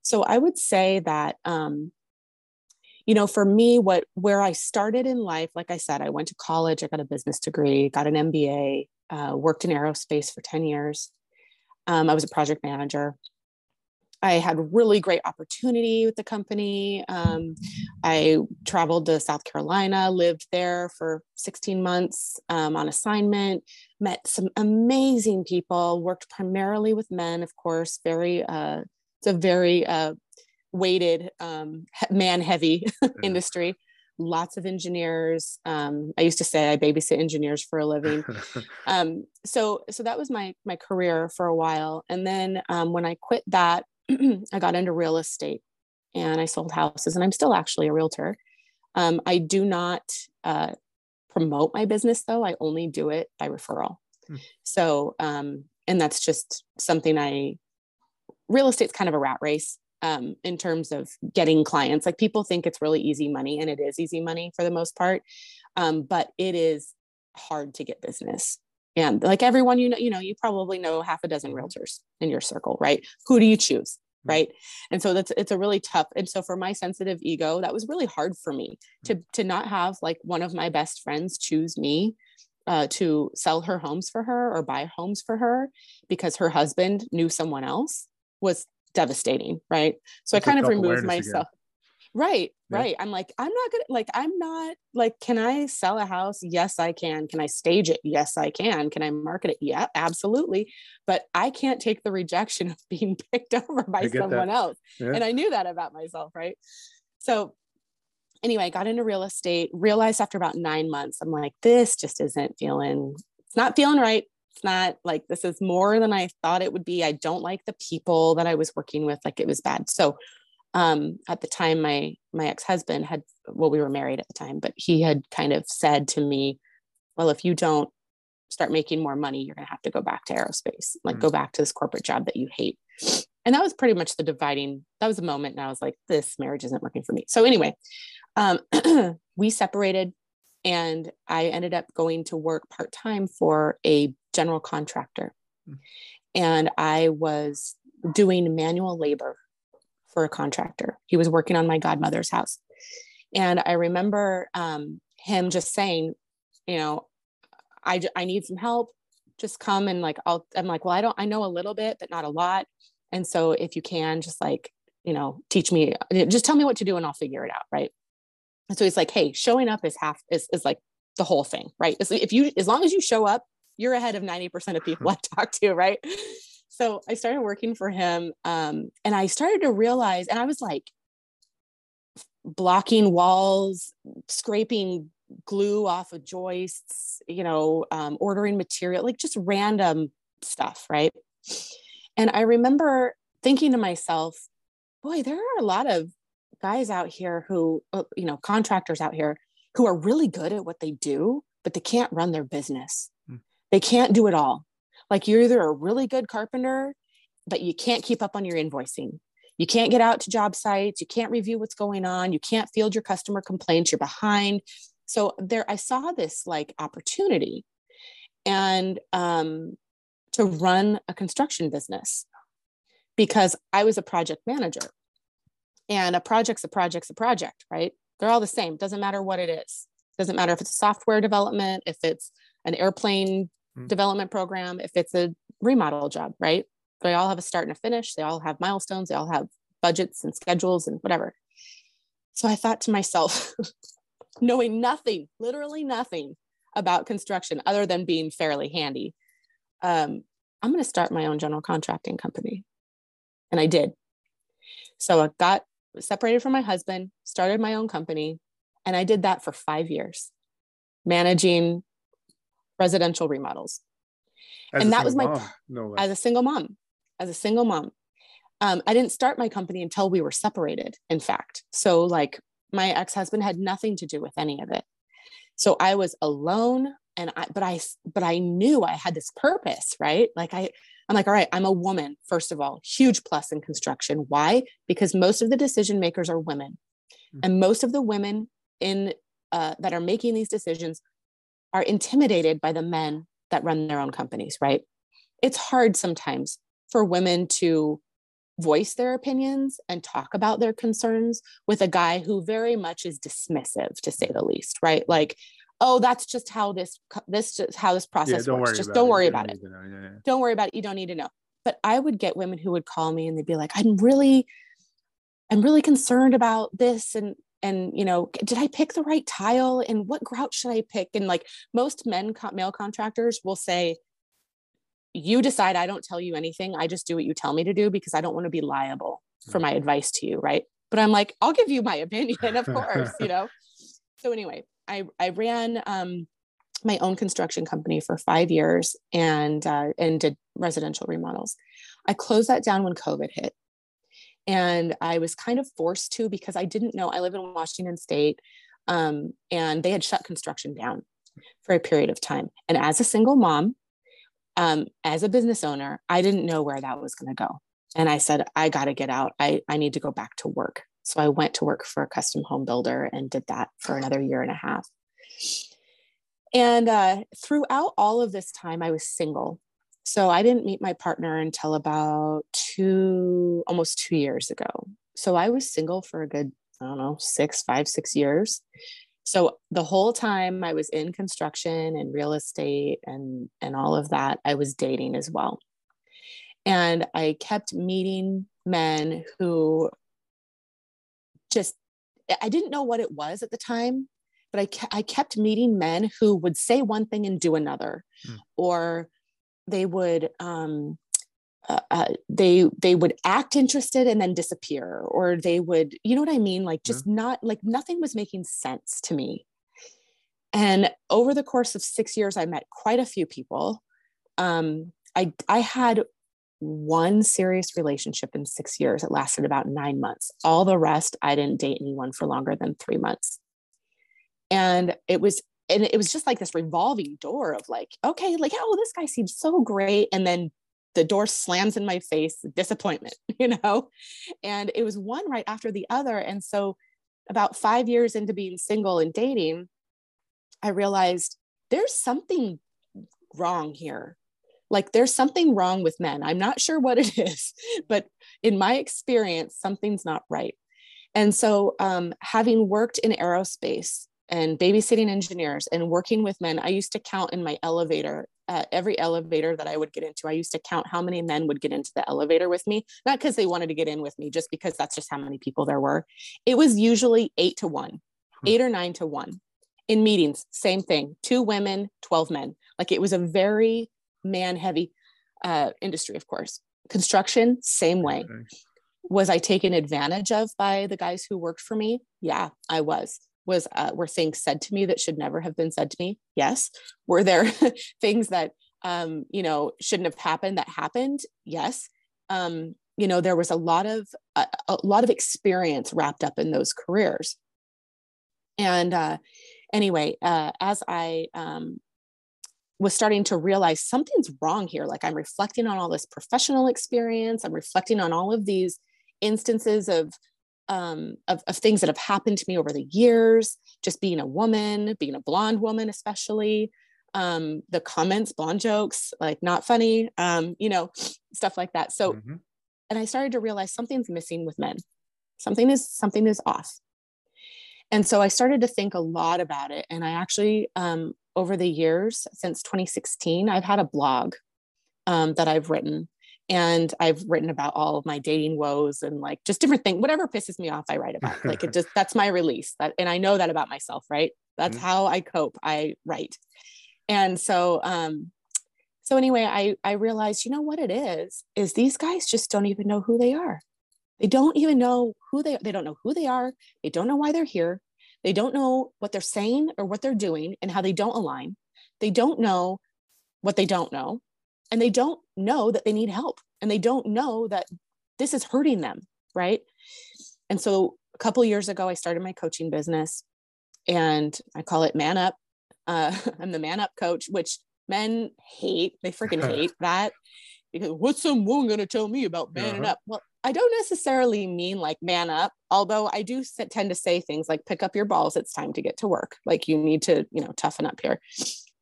So I would say that, um, you know, for me, what, where I started in life, like I said, I went to college, I got a business degree, got an M B A, uh, worked in aerospace for ten years. Um, I was a project manager. I had really great opportunity with the company. Um, I traveled to South Carolina, lived there for sixteen months um, on assignment, met some amazing people, worked primarily with men, of course, very, uh, it's a very, uh, weighted, um, man heavy industry, lots of engineers. Um, I used to say I babysit engineers for a living. Um, so, so that was my, my career for a while. And then, um, when I quit that, I got into real estate and I sold houses, and I'm still actually a realtor. Um, I do not, uh, promote my business though. I only do it by referral. Hmm. So, um, and that's just something I, real estate's kind of a rat race. Um, in terms of getting clients, like people think it's really easy money, and it is easy money for the most part. Um, but it is hard to get business. And like everyone, you know, you know, you probably know half a dozen realtors in your circle, right? Who do you choose? Right. And so that's, it's a really tough. And so for my sensitive ego, that was really hard for me to, to not have like one of my best friends choose me uh, to sell her homes for her or buy homes for her because her husband knew someone else was devastating. Right. So That's I kind of removed myself. Again. Right. Yeah. Right. I'm like, I'm not gonna like, I'm not like, can I sell a house? Yes, I can. Can I stage it? Yes, I can. Can I market it? Yeah, absolutely. But I can't take the rejection of being picked over by someone that. else. Yeah. And I knew that about myself. Right. So anyway, I got into real estate, realized after about nine months, I'm like, this just isn't feeling, it's not feeling right. It's not like, this is more than I thought it would be. I don't like the people that I was working with. Like it was bad. So, um, at the time, my, my ex-husband had, well, we were married at the time, but he had kind of said to me, well, if you don't start making more money, you're going to have to go back to aerospace, like mm. go back to this corporate job that you hate. And that was pretty much the dividing, that was a moment. And I was like, this marriage isn't working for me. So anyway, um, we separated and I ended up going to work part-time for a general contractor. Mm. And I was doing manual labor for a contractor. He was working on my godmother's house. And I remember um, him just saying, you know, I, I need some help. Just come. And like, I'll, I'm like, well, I don't, I know a little bit, but not a lot. And so if you can just like, you know, teach me, just tell me what to do and I'll figure it out. Right. And so he's like, hey, showing up is half is, is like the whole thing. Right. It's, if you, as long as you show up, you're ahead of ninety percent of people I talk to. Right. So I started working for him. Um, and I started to realize, and I was like blocking walls, scraping glue off of joists, you know, um, ordering material, like just random stuff. Right. And I remember thinking to myself, boy, there are a lot of guys out here who, you know, contractors out here who are really good at what they do, but they can't run their business. Mm. They can't do it all. Like you're either a really good carpenter, but you can't keep up on your invoicing. You can't get out to job sites. You can't review what's going on. You can't field your customer complaints. You're behind. So there, I saw this like opportunity and, um, to run a construction business because I was a project manager and a project's a project's a project, right? They're all the same. Doesn't matter what it is. Doesn't matter if it's software development, if it's an airplane mm. development program, if it's a remodel job, right? They all have a start and a finish. They all have milestones. They all have budgets and schedules and whatever. So I thought to myself, knowing nothing, literally nothing about construction other than being fairly handy, um, I'm going to start my own general contracting company. And I did. So I got separated from my husband, started my own company. And I did that for five years, managing residential remodels. As and that was my, no as a single mom, as a single mom. Um, I didn't start my company until we were separated. In fact, so like my ex-husband had nothing to do with any of it. So I was alone. And I, but I, but I knew I had this purpose, right? Like I, I'm like, all right, I'm a woman. First of all, huge plus in construction. Why? Because most of the decision makers are women mm-hmm. and most of the women in, uh, that are making these decisions are intimidated by the men that run their own companies, right? It's hard sometimes for women to voice their opinions and talk about their concerns with a guy who very much is dismissive, to say the least, right? Like, oh, that's just how this, this, just how this process yeah, works. Just don't worry about it. Don't worry about it. Yeah, yeah. Don't worry about it. You don't need to know. But I would get women who would call me and they'd be like, I'm really, I'm really concerned about this. And, and, you know, did I pick the right tile and what grout should I pick? And like most men, male contractors will say, you decide, I don't tell you anything. I just do what you tell me to do because I don't want to be liable for my advice to you. Right. But I'm like, I'll give you my opinion, of course, you know? So anyway, I, I ran um, my own construction company for five years and, uh, and did residential remodels. I closed that down when COVID hit. And I was kind of forced to, because I didn't know, I live in Washington State um, and they had shut construction down for a period of time. And as a single mom, um, as a business owner, I didn't know where that was going to go. And I said, I got to get out. I, I need to go back to work. So I went to work for a custom home builder and did that for another year and a half. And uh, throughout all of this time, I was single. So I didn't meet my partner until about two, almost two years ago. So I was single for a good, I don't know, six, five, six years. So the whole time I was in construction and real estate and, and all of that, I was dating as well. And I kept meeting men who just, I didn't know what it was at the time, but I, ke- I kept meeting men who would say one thing and do another, mm. or they would, um, uh, uh, they, they would act interested and then disappear, or they would, you know what I mean? Like just yeah. not like nothing was making sense to me. And over the course of six years, I met quite a few people. Um, I, I had one serious relationship in six years. It lasted about nine months. All the rest, I didn't date anyone for longer than three months. And it was, and it was just like this revolving door of like, okay, like, oh, this guy seems so great. And then the door slams in my face, disappointment, you know, and it was one right after the other. And so about five years into being single and dating, I realized there's something wrong here. Like there's something wrong with men. I'm not sure what it is, but in my experience, something's not right. And so um, having worked in aerospace and babysitting engineers and working with men, I used to count in my elevator, uh, every elevator that I would get into, I used to count how many men would get into the elevator with me, not because they wanted to get in with me, just because that's just how many people there were. It was usually eight to one, hmm. eight or nine to one. In meetings, same thing, two women, twelve men. Like it was a very man heavy uh, industry, of course. Construction, same way. Okay. Was I taken advantage of by the guys who worked for me? Yeah, I was. Was uh, were things said to me that should never have been said to me? Yes. Were there things that um, you know, shouldn't have happened that happened? Yes. Um, you know, there was a lot of a, a lot of experience wrapped up in those careers. And uh, anyway, uh, as I um, was starting to realize something's wrong here, like I'm reflecting on all this professional experience, I'm reflecting on all of these instances of, um, of, of things that have happened to me over the years, just being a woman, being a blonde woman, especially, um, the comments, blonde jokes, like not funny, um, you know, stuff like that. So, mm-hmm. and I started to realize something's missing with men. Something is, something is off. And so I started to think a lot about it. And I actually, um, over the years, since twenty sixteen, I've had a blog, um, that I've written. And I've written about all of my dating woes and like just different things, whatever pisses me off, I write about. Like it just, that's my release. That, and I know that about myself, right? That's mm-hmm. how I cope. I write. And so, um, so anyway, I, I realized, you know what it is, is these guys just don't even know who they are. They don't even know who they, they don't know who they are. They don't know why they're here. They don't know what they're saying or what they're doing and how they don't align. They don't know what they don't know. And they don't know that they need help. And they don't know that this is hurting them, right? And so a couple of years ago, I started my coaching business and I call it Man Up. Uh, I'm the Man Up coach, which men hate. They freaking hate that. Because what's some woman going to tell me about manning uh-huh. up? Well, I don't necessarily mean like man up, although I do tend to say things like pick up your balls. It's time to get to work. Like you need to, you know, toughen up here,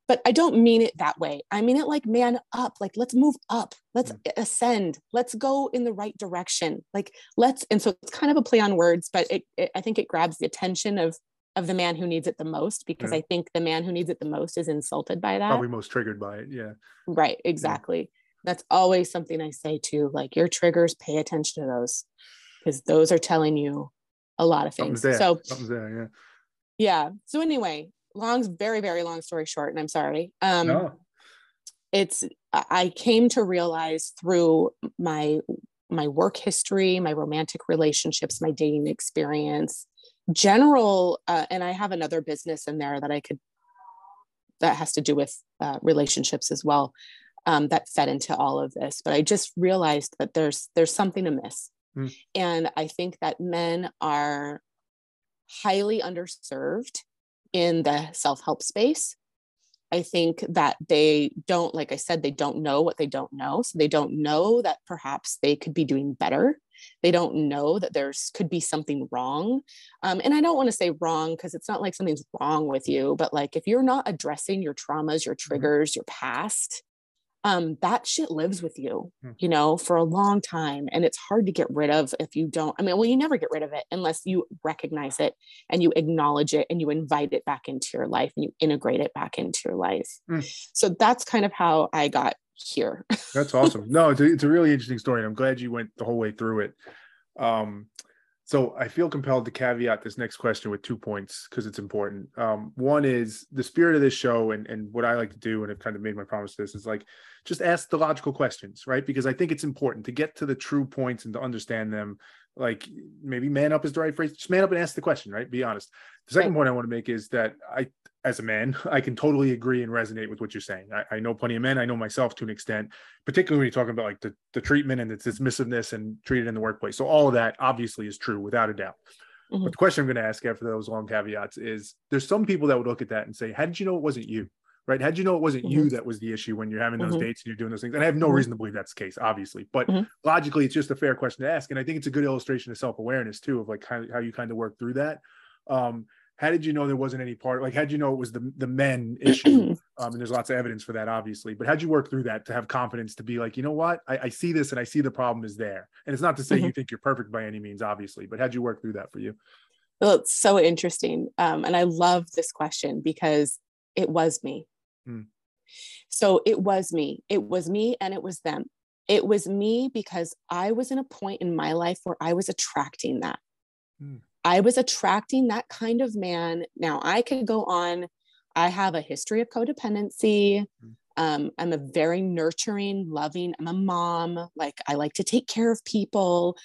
but I don't mean it that way. I mean it like man up, like let's move up, let's mm. ascend, let's go in the right direction. Like let's, and so it's kind of a play on words, but it, it I think it grabs the attention of, of the man who needs it the most, because yeah. I think the man who needs it the most is insulted by that. Probably most triggered by it. Yeah. Right. Exactly. Yeah. That's always something I say too, like your triggers, pay attention to those because those are telling you a lot of things. There. So there, yeah. yeah. So anyway, long, very, very long story short, and I'm sorry. Um, no. It's, I came to realize through my, my work history, my romantic relationships, my dating experience, general, uh, and I have another business in there that I could, that has to do with uh, relationships as well. Um, that fed into all of this, but I just realized that there's, there's something amiss. Mm. And I think that men are highly underserved in the self-help space. I think that they don't, like I said, they don't know what they don't know. So they don't know that perhaps they could be doing better. They don't know that there's could be something wrong. Um, and I don't want to say wrong because it's not like something's wrong with you, but like, if you're not addressing your traumas, your triggers, mm. your past, Um, that shit lives with you, you know, for a long time. And it's hard to get rid of if you don't, I mean, well, you never get rid of it unless you recognize it and you acknowledge it and you invite it back into your life and you integrate it back into your life. Mm. So that's kind of how I got here. That's awesome. No, it's a, it's a really interesting story. I'm glad you went the whole way through it. Um, so I feel compelled to caveat this next question with two points because it's important. Um, one is the spirit of this show and, and what I like to do, and I've kind of made my promise to this, is like, just ask the logical questions, right? Because I think it's important to get to the true points and to understand them. Like maybe man up is the right phrase. Just man up and ask the question, right? Be honest. The second right. point I want to make is that I, as a man, I can totally agree and resonate with what you're saying. I, I know plenty of men. I know myself to an extent, particularly when you're talking about like the, the treatment and the dismissiveness and treated in the workplace. So all of that obviously is true without a doubt. Mm-hmm. But the question I'm going to ask after those long caveats is, there's some people that would look at that and say, how did you know it wasn't you? Right? How did you know it wasn't mm-hmm. you that was the issue when you're having those mm-hmm. dates and you're doing those things? And I have no mm-hmm. reason to believe that's the case, obviously, but mm-hmm. logically, it's just a fair question to ask. And I think it's a good illustration of self-awareness too, of like how, how you kind of work through that. Um, how did you know there wasn't any part, like, how did you know it was the, the men issue? Um, and there's lots of evidence for that, obviously, but how'd you work through that to have confidence to be like, you know what, I, I see this and I see the problem is there. And it's not to say mm-hmm. you think you're perfect by any means, obviously, but how'd you work through that for you? Well, it's so interesting. Um, and I love this question because it was me. Mm. So it was me. It was me and it was them. It was me because I was in a point in my life where I was attracting that. Mm. I was attracting that kind of man. Now I could go on. I have a history of codependency. Mm. Um, I'm a very nurturing, loving, I'm a mom. Like, I like to take care of people.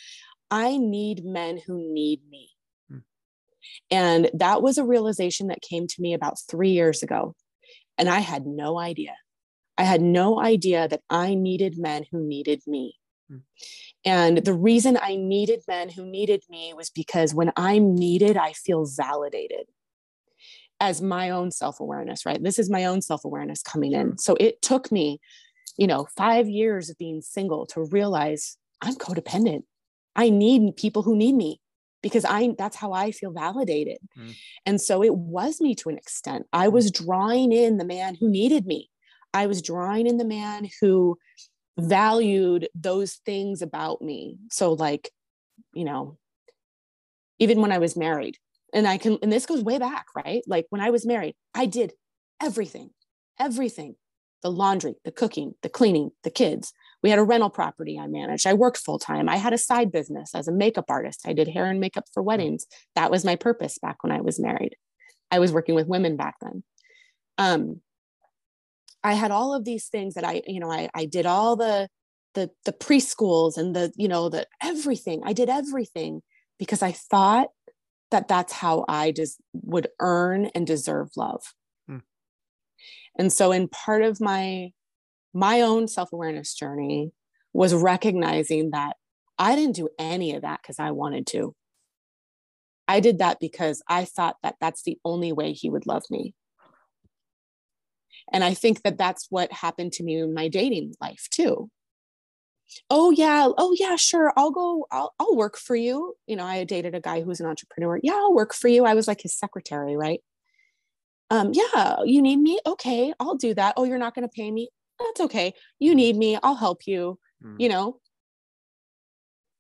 I need men who need me. Mm. And that was a realization that came to me about three years ago. And I had no idea. I had no idea that I needed men who needed me. Mm. And the reason I needed men who needed me was because when I'm needed, I feel validated as my own self-awareness, right? This is my own self-awareness coming in. So it took me, you know, five years of being single to realize I'm codependent. I need people who need me because I, that's how I feel validated. Mm. And so it was me to an extent. I was drawing in the man who needed me. I was drawing in the man who valued those things about me. So like, you know, even when I was married, and I can, and this goes way back, right? Like when I was married, I did everything, everything, the laundry, the cooking, the cleaning, the kids. We had a rental property I managed. I worked full time. I had a side business as a makeup artist. I did hair and makeup for weddings. That was my purpose back when I was married. I was working with women back then. Um, I had all of these things that I, you know, I, I did all the, the, the preschools and the, you know, the everything. I did everything because I thought that that's how I just would earn and deserve love. Hmm. And so in part of my, my own self-awareness journey was recognizing that I didn't do any of that because I wanted to. I did that because I thought that that's the only way he would love me. And I think that that's what happened to me in my dating life too. Oh yeah. Oh yeah. Sure. I'll go, I'll, I'll work for you. You know, I dated a guy who was an entrepreneur. Yeah. I'll work for you. I was like his secretary, right? Um, yeah. You need me. Okay. I'll do that. Oh, you're not going to pay me. That's okay. You need me. I'll help you, mm. you know?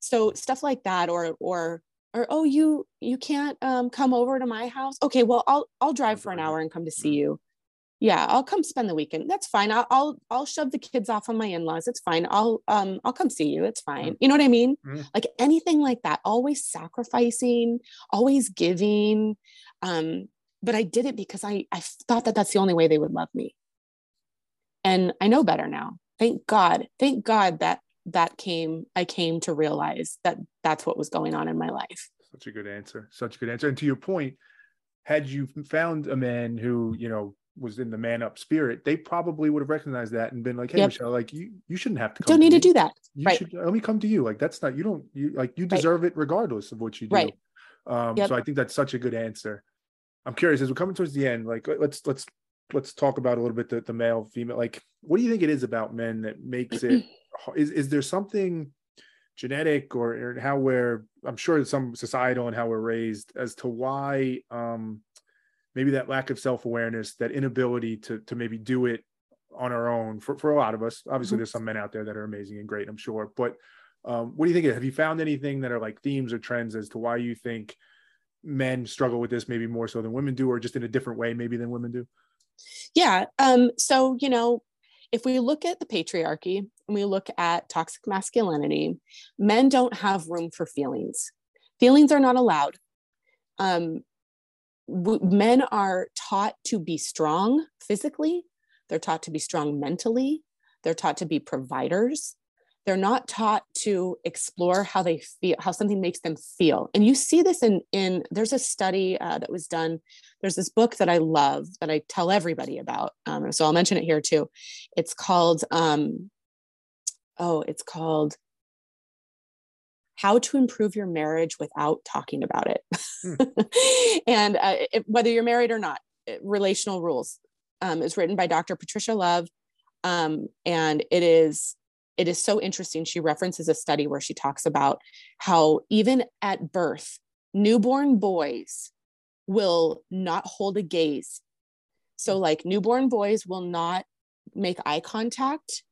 So stuff like that, or, or, or, oh, you, you can't um, come over to my house. Okay. Well, I'll, I'll drive for an hour and come to see you. Yeah, I'll come spend the weekend. That's fine. I'll, I'll, I'll shove the kids off on my in-laws. It's fine. I'll, um, I'll come see you. It's fine. You know what I mean? Mm-hmm. Like anything like that, always sacrificing, always giving. Um, but I did it because I, I thought that that's the only way they would love me. And I know better now. Thank God. Thank God that that came, I came to realize that that's what was going on in my life. Such a good answer. Such a good answer. And to your point, had you found a man who, you know, was in the man up spirit, they probably would have recognized that and been like, hey, yep. Michelle, like you, you shouldn't have to come. Don't need to, to do that. You right. should, let me come to you. Like, that's not, you don't, you like, you deserve right. it regardless of what you do. Right. Um, yep. So I think that's such a good answer. I'm curious, as we're coming towards the end, like, let's, let's, let's talk about a little bit the, the male, female, like, what do you think it is about men that makes it, is, is there something genetic or, or how we're, I'm sure some societal and how we're raised as to why, um, maybe that lack of self-awareness, that inability to to maybe do it on our own for, for a lot of us. Obviously, mm-hmm. there's some men out there that are amazing and great, I'm sure. But um, what do you think? Have you found anything that are like themes or trends as to why you think men struggle with this maybe more so than women do, or just in a different way maybe than women do? Yeah. Um, so, you know, if we look at the patriarchy and we look at toxic masculinity, men don't have room for feelings. Feelings are not allowed. Um, Men are taught to be strong physically. They're taught to be strong mentally. They're taught to be providers. They're not taught to explore how they feel, how something makes them feel. And you see this in, in there's a study uh, that was done. There's this book that I love that I tell everybody about. Um, so I'll mention it here too. It's called, um, oh, it's called How to Improve Your Marriage Without Talking About It. Hmm. And uh, it, whether you're married or not, it, Relational Rules um, is written by Doctor Patricia Love. Um, and it is, it is so interesting. She references a study where she talks about how even at birth, newborn boys will not hold a gaze. So like newborn boys will not make eye contact.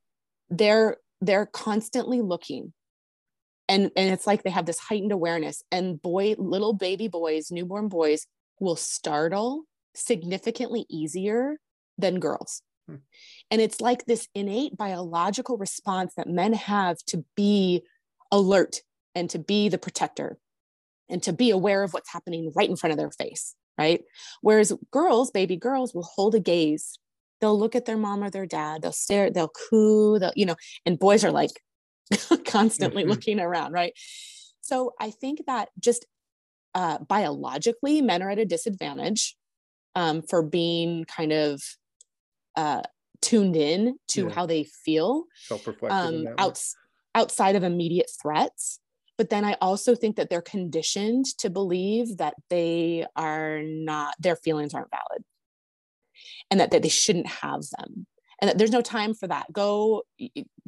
They're, they're constantly looking. And, and it's like they have this heightened awareness, and boy, little baby boys, newborn boys will startle significantly easier than girls. Hmm. And it's like this innate biological response that men have to be alert and to be the protector and to be aware of what's happening right in front of their face, right? Whereas girls, baby girls will hold a gaze. They'll look at their mom or their dad. They'll stare, they'll coo, they'll, you know, and boys are like, constantly looking around, right? So I think that just uh, biologically, men are at a disadvantage um, for being kind of uh, tuned in to yeah. how they feel um, out, outside of immediate threats. But then I also think that they're conditioned to believe that they are not, their feelings aren't valid, and that, that they shouldn't have them. And that there's no time for that. Go,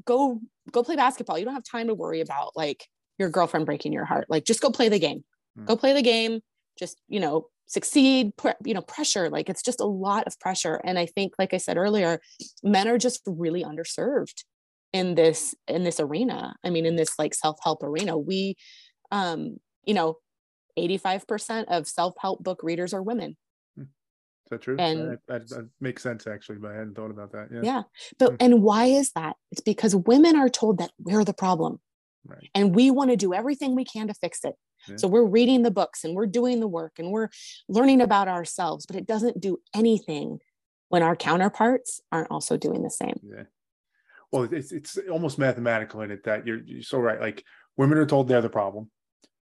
go, go play basketball. You don't have time to worry about like your girlfriend breaking your heart. Like, just go play the game, mm. go play the game. Just, you know, succeed, pre- you know, pressure. Like, it's just a lot of pressure. And I think, like I said earlier, men are just really underserved in this, in this arena. I mean, in this like self-help arena, we, um, you know, eighty-five percent of self-help book readers are women. Is that true? And that, that, that makes sense, actually, but I hadn't thought about that. Yeah. yeah. But, and why is that? It's because women are told that we're the problem, right? And we want to do everything we can to fix it. Yeah. So we're reading the books and we're doing the work and we're learning about ourselves, but it doesn't do anything when our counterparts aren't also doing the same. Yeah. Well, it's, it's almost mathematical in it that you're, you're so right. Like, women are told they're the problem.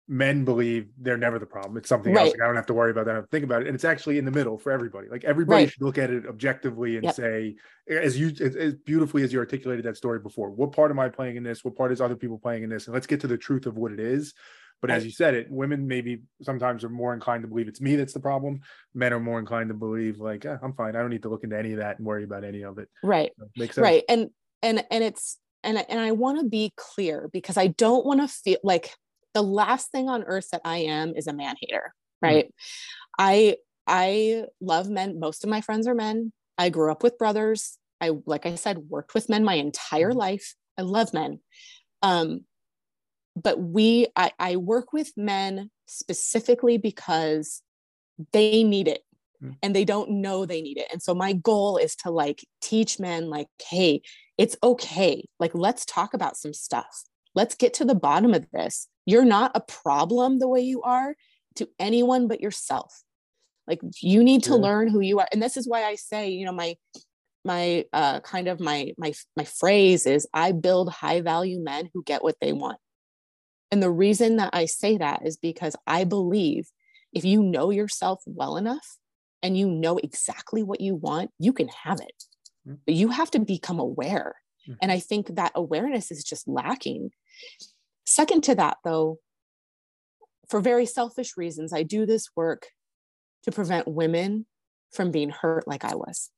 Men believe they're never the problem. It's something right. else. Like, I don't have to worry about that. I don't think about it. And it's actually in the middle for everybody. Like, everybody right. should look at it objectively and yep. say, as you, as, as beautifully as you articulated that story before, what part am I playing in this? What part is other people playing in this? And let's get to the truth of what it is. But right. as you said it, women maybe sometimes are more inclined to believe it's me that's the problem. Men are more inclined to believe like, eh, I'm fine. I don't need to look into any of that and worry about any of it. Right. So it makes sense. Right. And, and, and it's, and, and I want to be clear, because I don't want to feel like, the last thing on earth that I am is a man hater, right? Mm-hmm. I, I love men. Most of my friends are men. I grew up with brothers. I, like I said, worked with men my entire mm-hmm. life. I love men. Um, but we, I, I work with men specifically because they need it mm-hmm. and they don't know they need it. And so my goal is to like teach men like, hey, it's okay. Like, let's talk about some stuff. Let's get to the bottom of this. You're not a problem the way you are to anyone but yourself. Like, you need to yeah. learn who you are. And this is why I say, you know, my, my, uh, kind of my, my, my phrase is, I build high value men who get what they want. And the reason that I say that is because I believe if you know yourself well enough and you know exactly what you want, you can have it, mm-hmm. but you have to become aware. Mm-hmm. And I think that awareness is just lacking. Second to that, though, for very selfish reasons, I do this work to prevent women from being hurt like I was.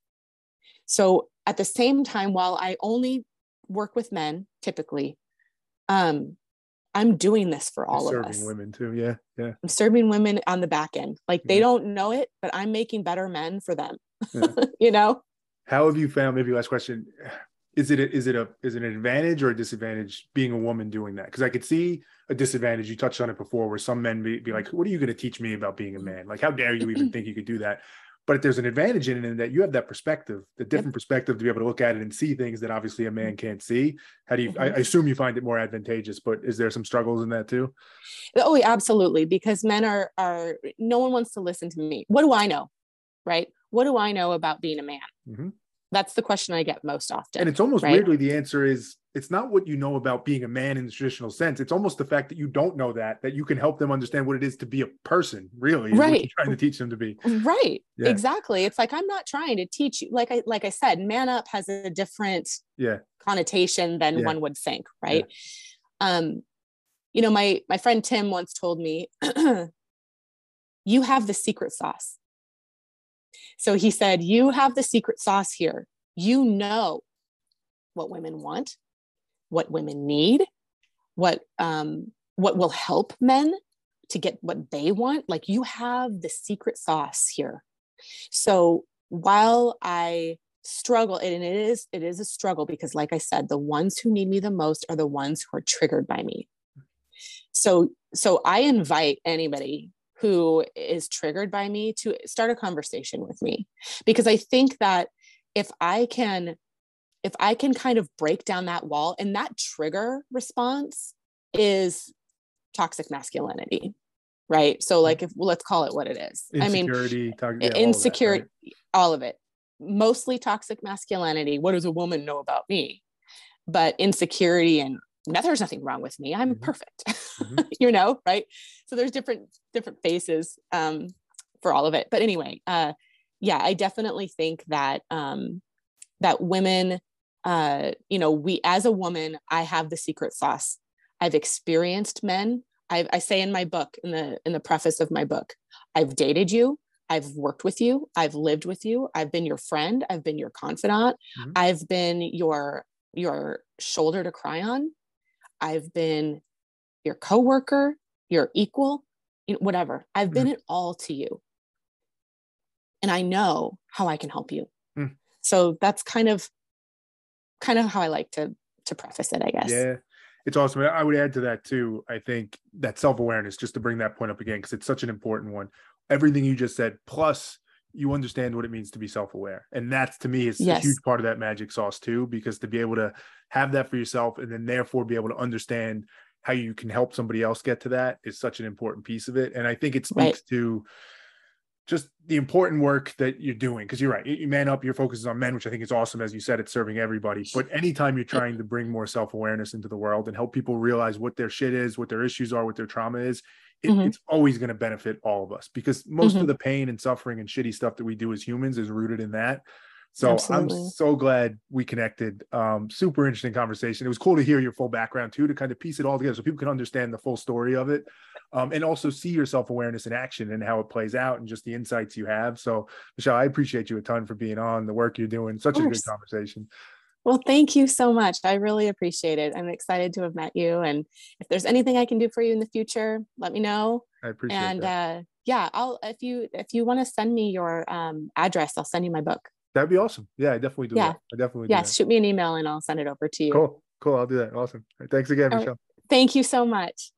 So at the same time, while I only work with men, typically, um, I'm doing this for all of us. Serving women too, yeah, yeah. I'm serving women on the back end. Like, they yeah. don't know it, but I'm making better men for them, yeah. you know? How have you found, maybe last question, Is it, a, is it a, is it an advantage or a disadvantage being a woman doing that? Cause I could see a disadvantage. You touched on it before, where some men be, be like, what are you going to teach me about being a man? Like, how dare you even think you could do that? But there's an advantage in it, in that you have that perspective, the different yep. perspective to be able to look at it and see things that obviously a man can't see. How do you, mm-hmm. I, I assume you find it more advantageous, but is there some struggles in that too? Oh, absolutely. Because men are, are, no one wants to listen to me. What do I know? Right. What do I know about being a man? Mm-hmm. That's the question I get most often. And it's almost right? weirdly, the answer is, it's not what you know about being a man in the traditional sense. It's almost the fact that you don't know that, that you can help them understand what it is to be a person, really, right. what you're trying to teach them to be. Right. Yeah. Exactly. It's like, I'm not trying to teach you. Like I, like I said, Man Up has a different yeah. connotation than yeah. one would think. Right. Yeah. Um, you know, my, my friend Tim once told me, you have the secret sauce. So he said, you have the secret sauce here. You know what women want, what women need, what, um, what will help men to get what they want. Like, you have the secret sauce here. So while I struggle, and it is, it is a struggle, because like I said, the ones who need me the most are the ones who are triggered by me. So, so I invite anybody who is triggered by me to start a conversation with me, because I think that if I can, if I can kind of break down that wall, and that trigger response is toxic masculinity. Right. So like, if well, let's call it what it is. Insecurity, I mean, yeah, insecurity, all, right? all of it, mostly toxic masculinity. What does a woman know about me? But insecurity and no, there's nothing wrong with me. I'm mm-hmm. perfect, mm-hmm. you know? Right. So there's different, different faces, um, for all of it. But anyway, uh, yeah, I definitely think that, um, that women, uh, you know, we, as a woman, I have the secret sauce. I've experienced men. I, I say in my book, in the, in the preface of my book, I've dated you, I've worked with you, I've lived with you, I've been your friend, I've been your confidant, mm-hmm. I've been your, your shoulder to cry on, I've been your coworker, your equal, you know, whatever. I've been mm-hmm. it all to you. And I know how I can help you. Mm-hmm. So that's kind of, kind of how I like to, to preface it, I guess. Yeah. It's awesome. I would add to that too. I think that self-awareness, just to bring that point up again, because it's such an important one, everything you just said, plus you understand what it means to be self-aware. And that's, to me, is yes. a huge part of that magic sauce too, because to be able to have that for yourself and then therefore be able to understand how you can help somebody else get to that is such an important piece of it. And I think it speaks right. to just the important work that you're doing. Cause you're right. You man up, your focus is on men, which I think is awesome. As you said, it's serving everybody, but anytime you're trying to bring more self-awareness into the world and help people realize what their shit is, what their issues are, what their trauma is, it, mm-hmm. it's always going to benefit all of us, because most mm-hmm. of the pain and suffering and shitty stuff that we do as humans is rooted in that. So absolutely. I'm so glad we connected. Um, super interesting conversation. It was cool to hear your full background too, to kind of piece it all together so people can understand the full story of it, um, and also see your self-awareness in action and how it plays out and just the insights you have. So Michelle, I appreciate you a ton for being on, the work you're doing. Such a good conversation. Well, thank you so much. I really appreciate it. I'm excited to have met you. And if there's anything I can do for you in the future, let me know. I appreciate it. And that. Uh, yeah, I'll, if you, if you want to send me your um, address, I'll send you my book. That'd be awesome. Yeah, I definitely do. Yeah, that. I definitely do. Yeah, that. Shoot me an email and I'll send it over to you. Cool. Cool. I'll do that. Awesome. All right, thanks again, All Michelle. Right. Thank you so much.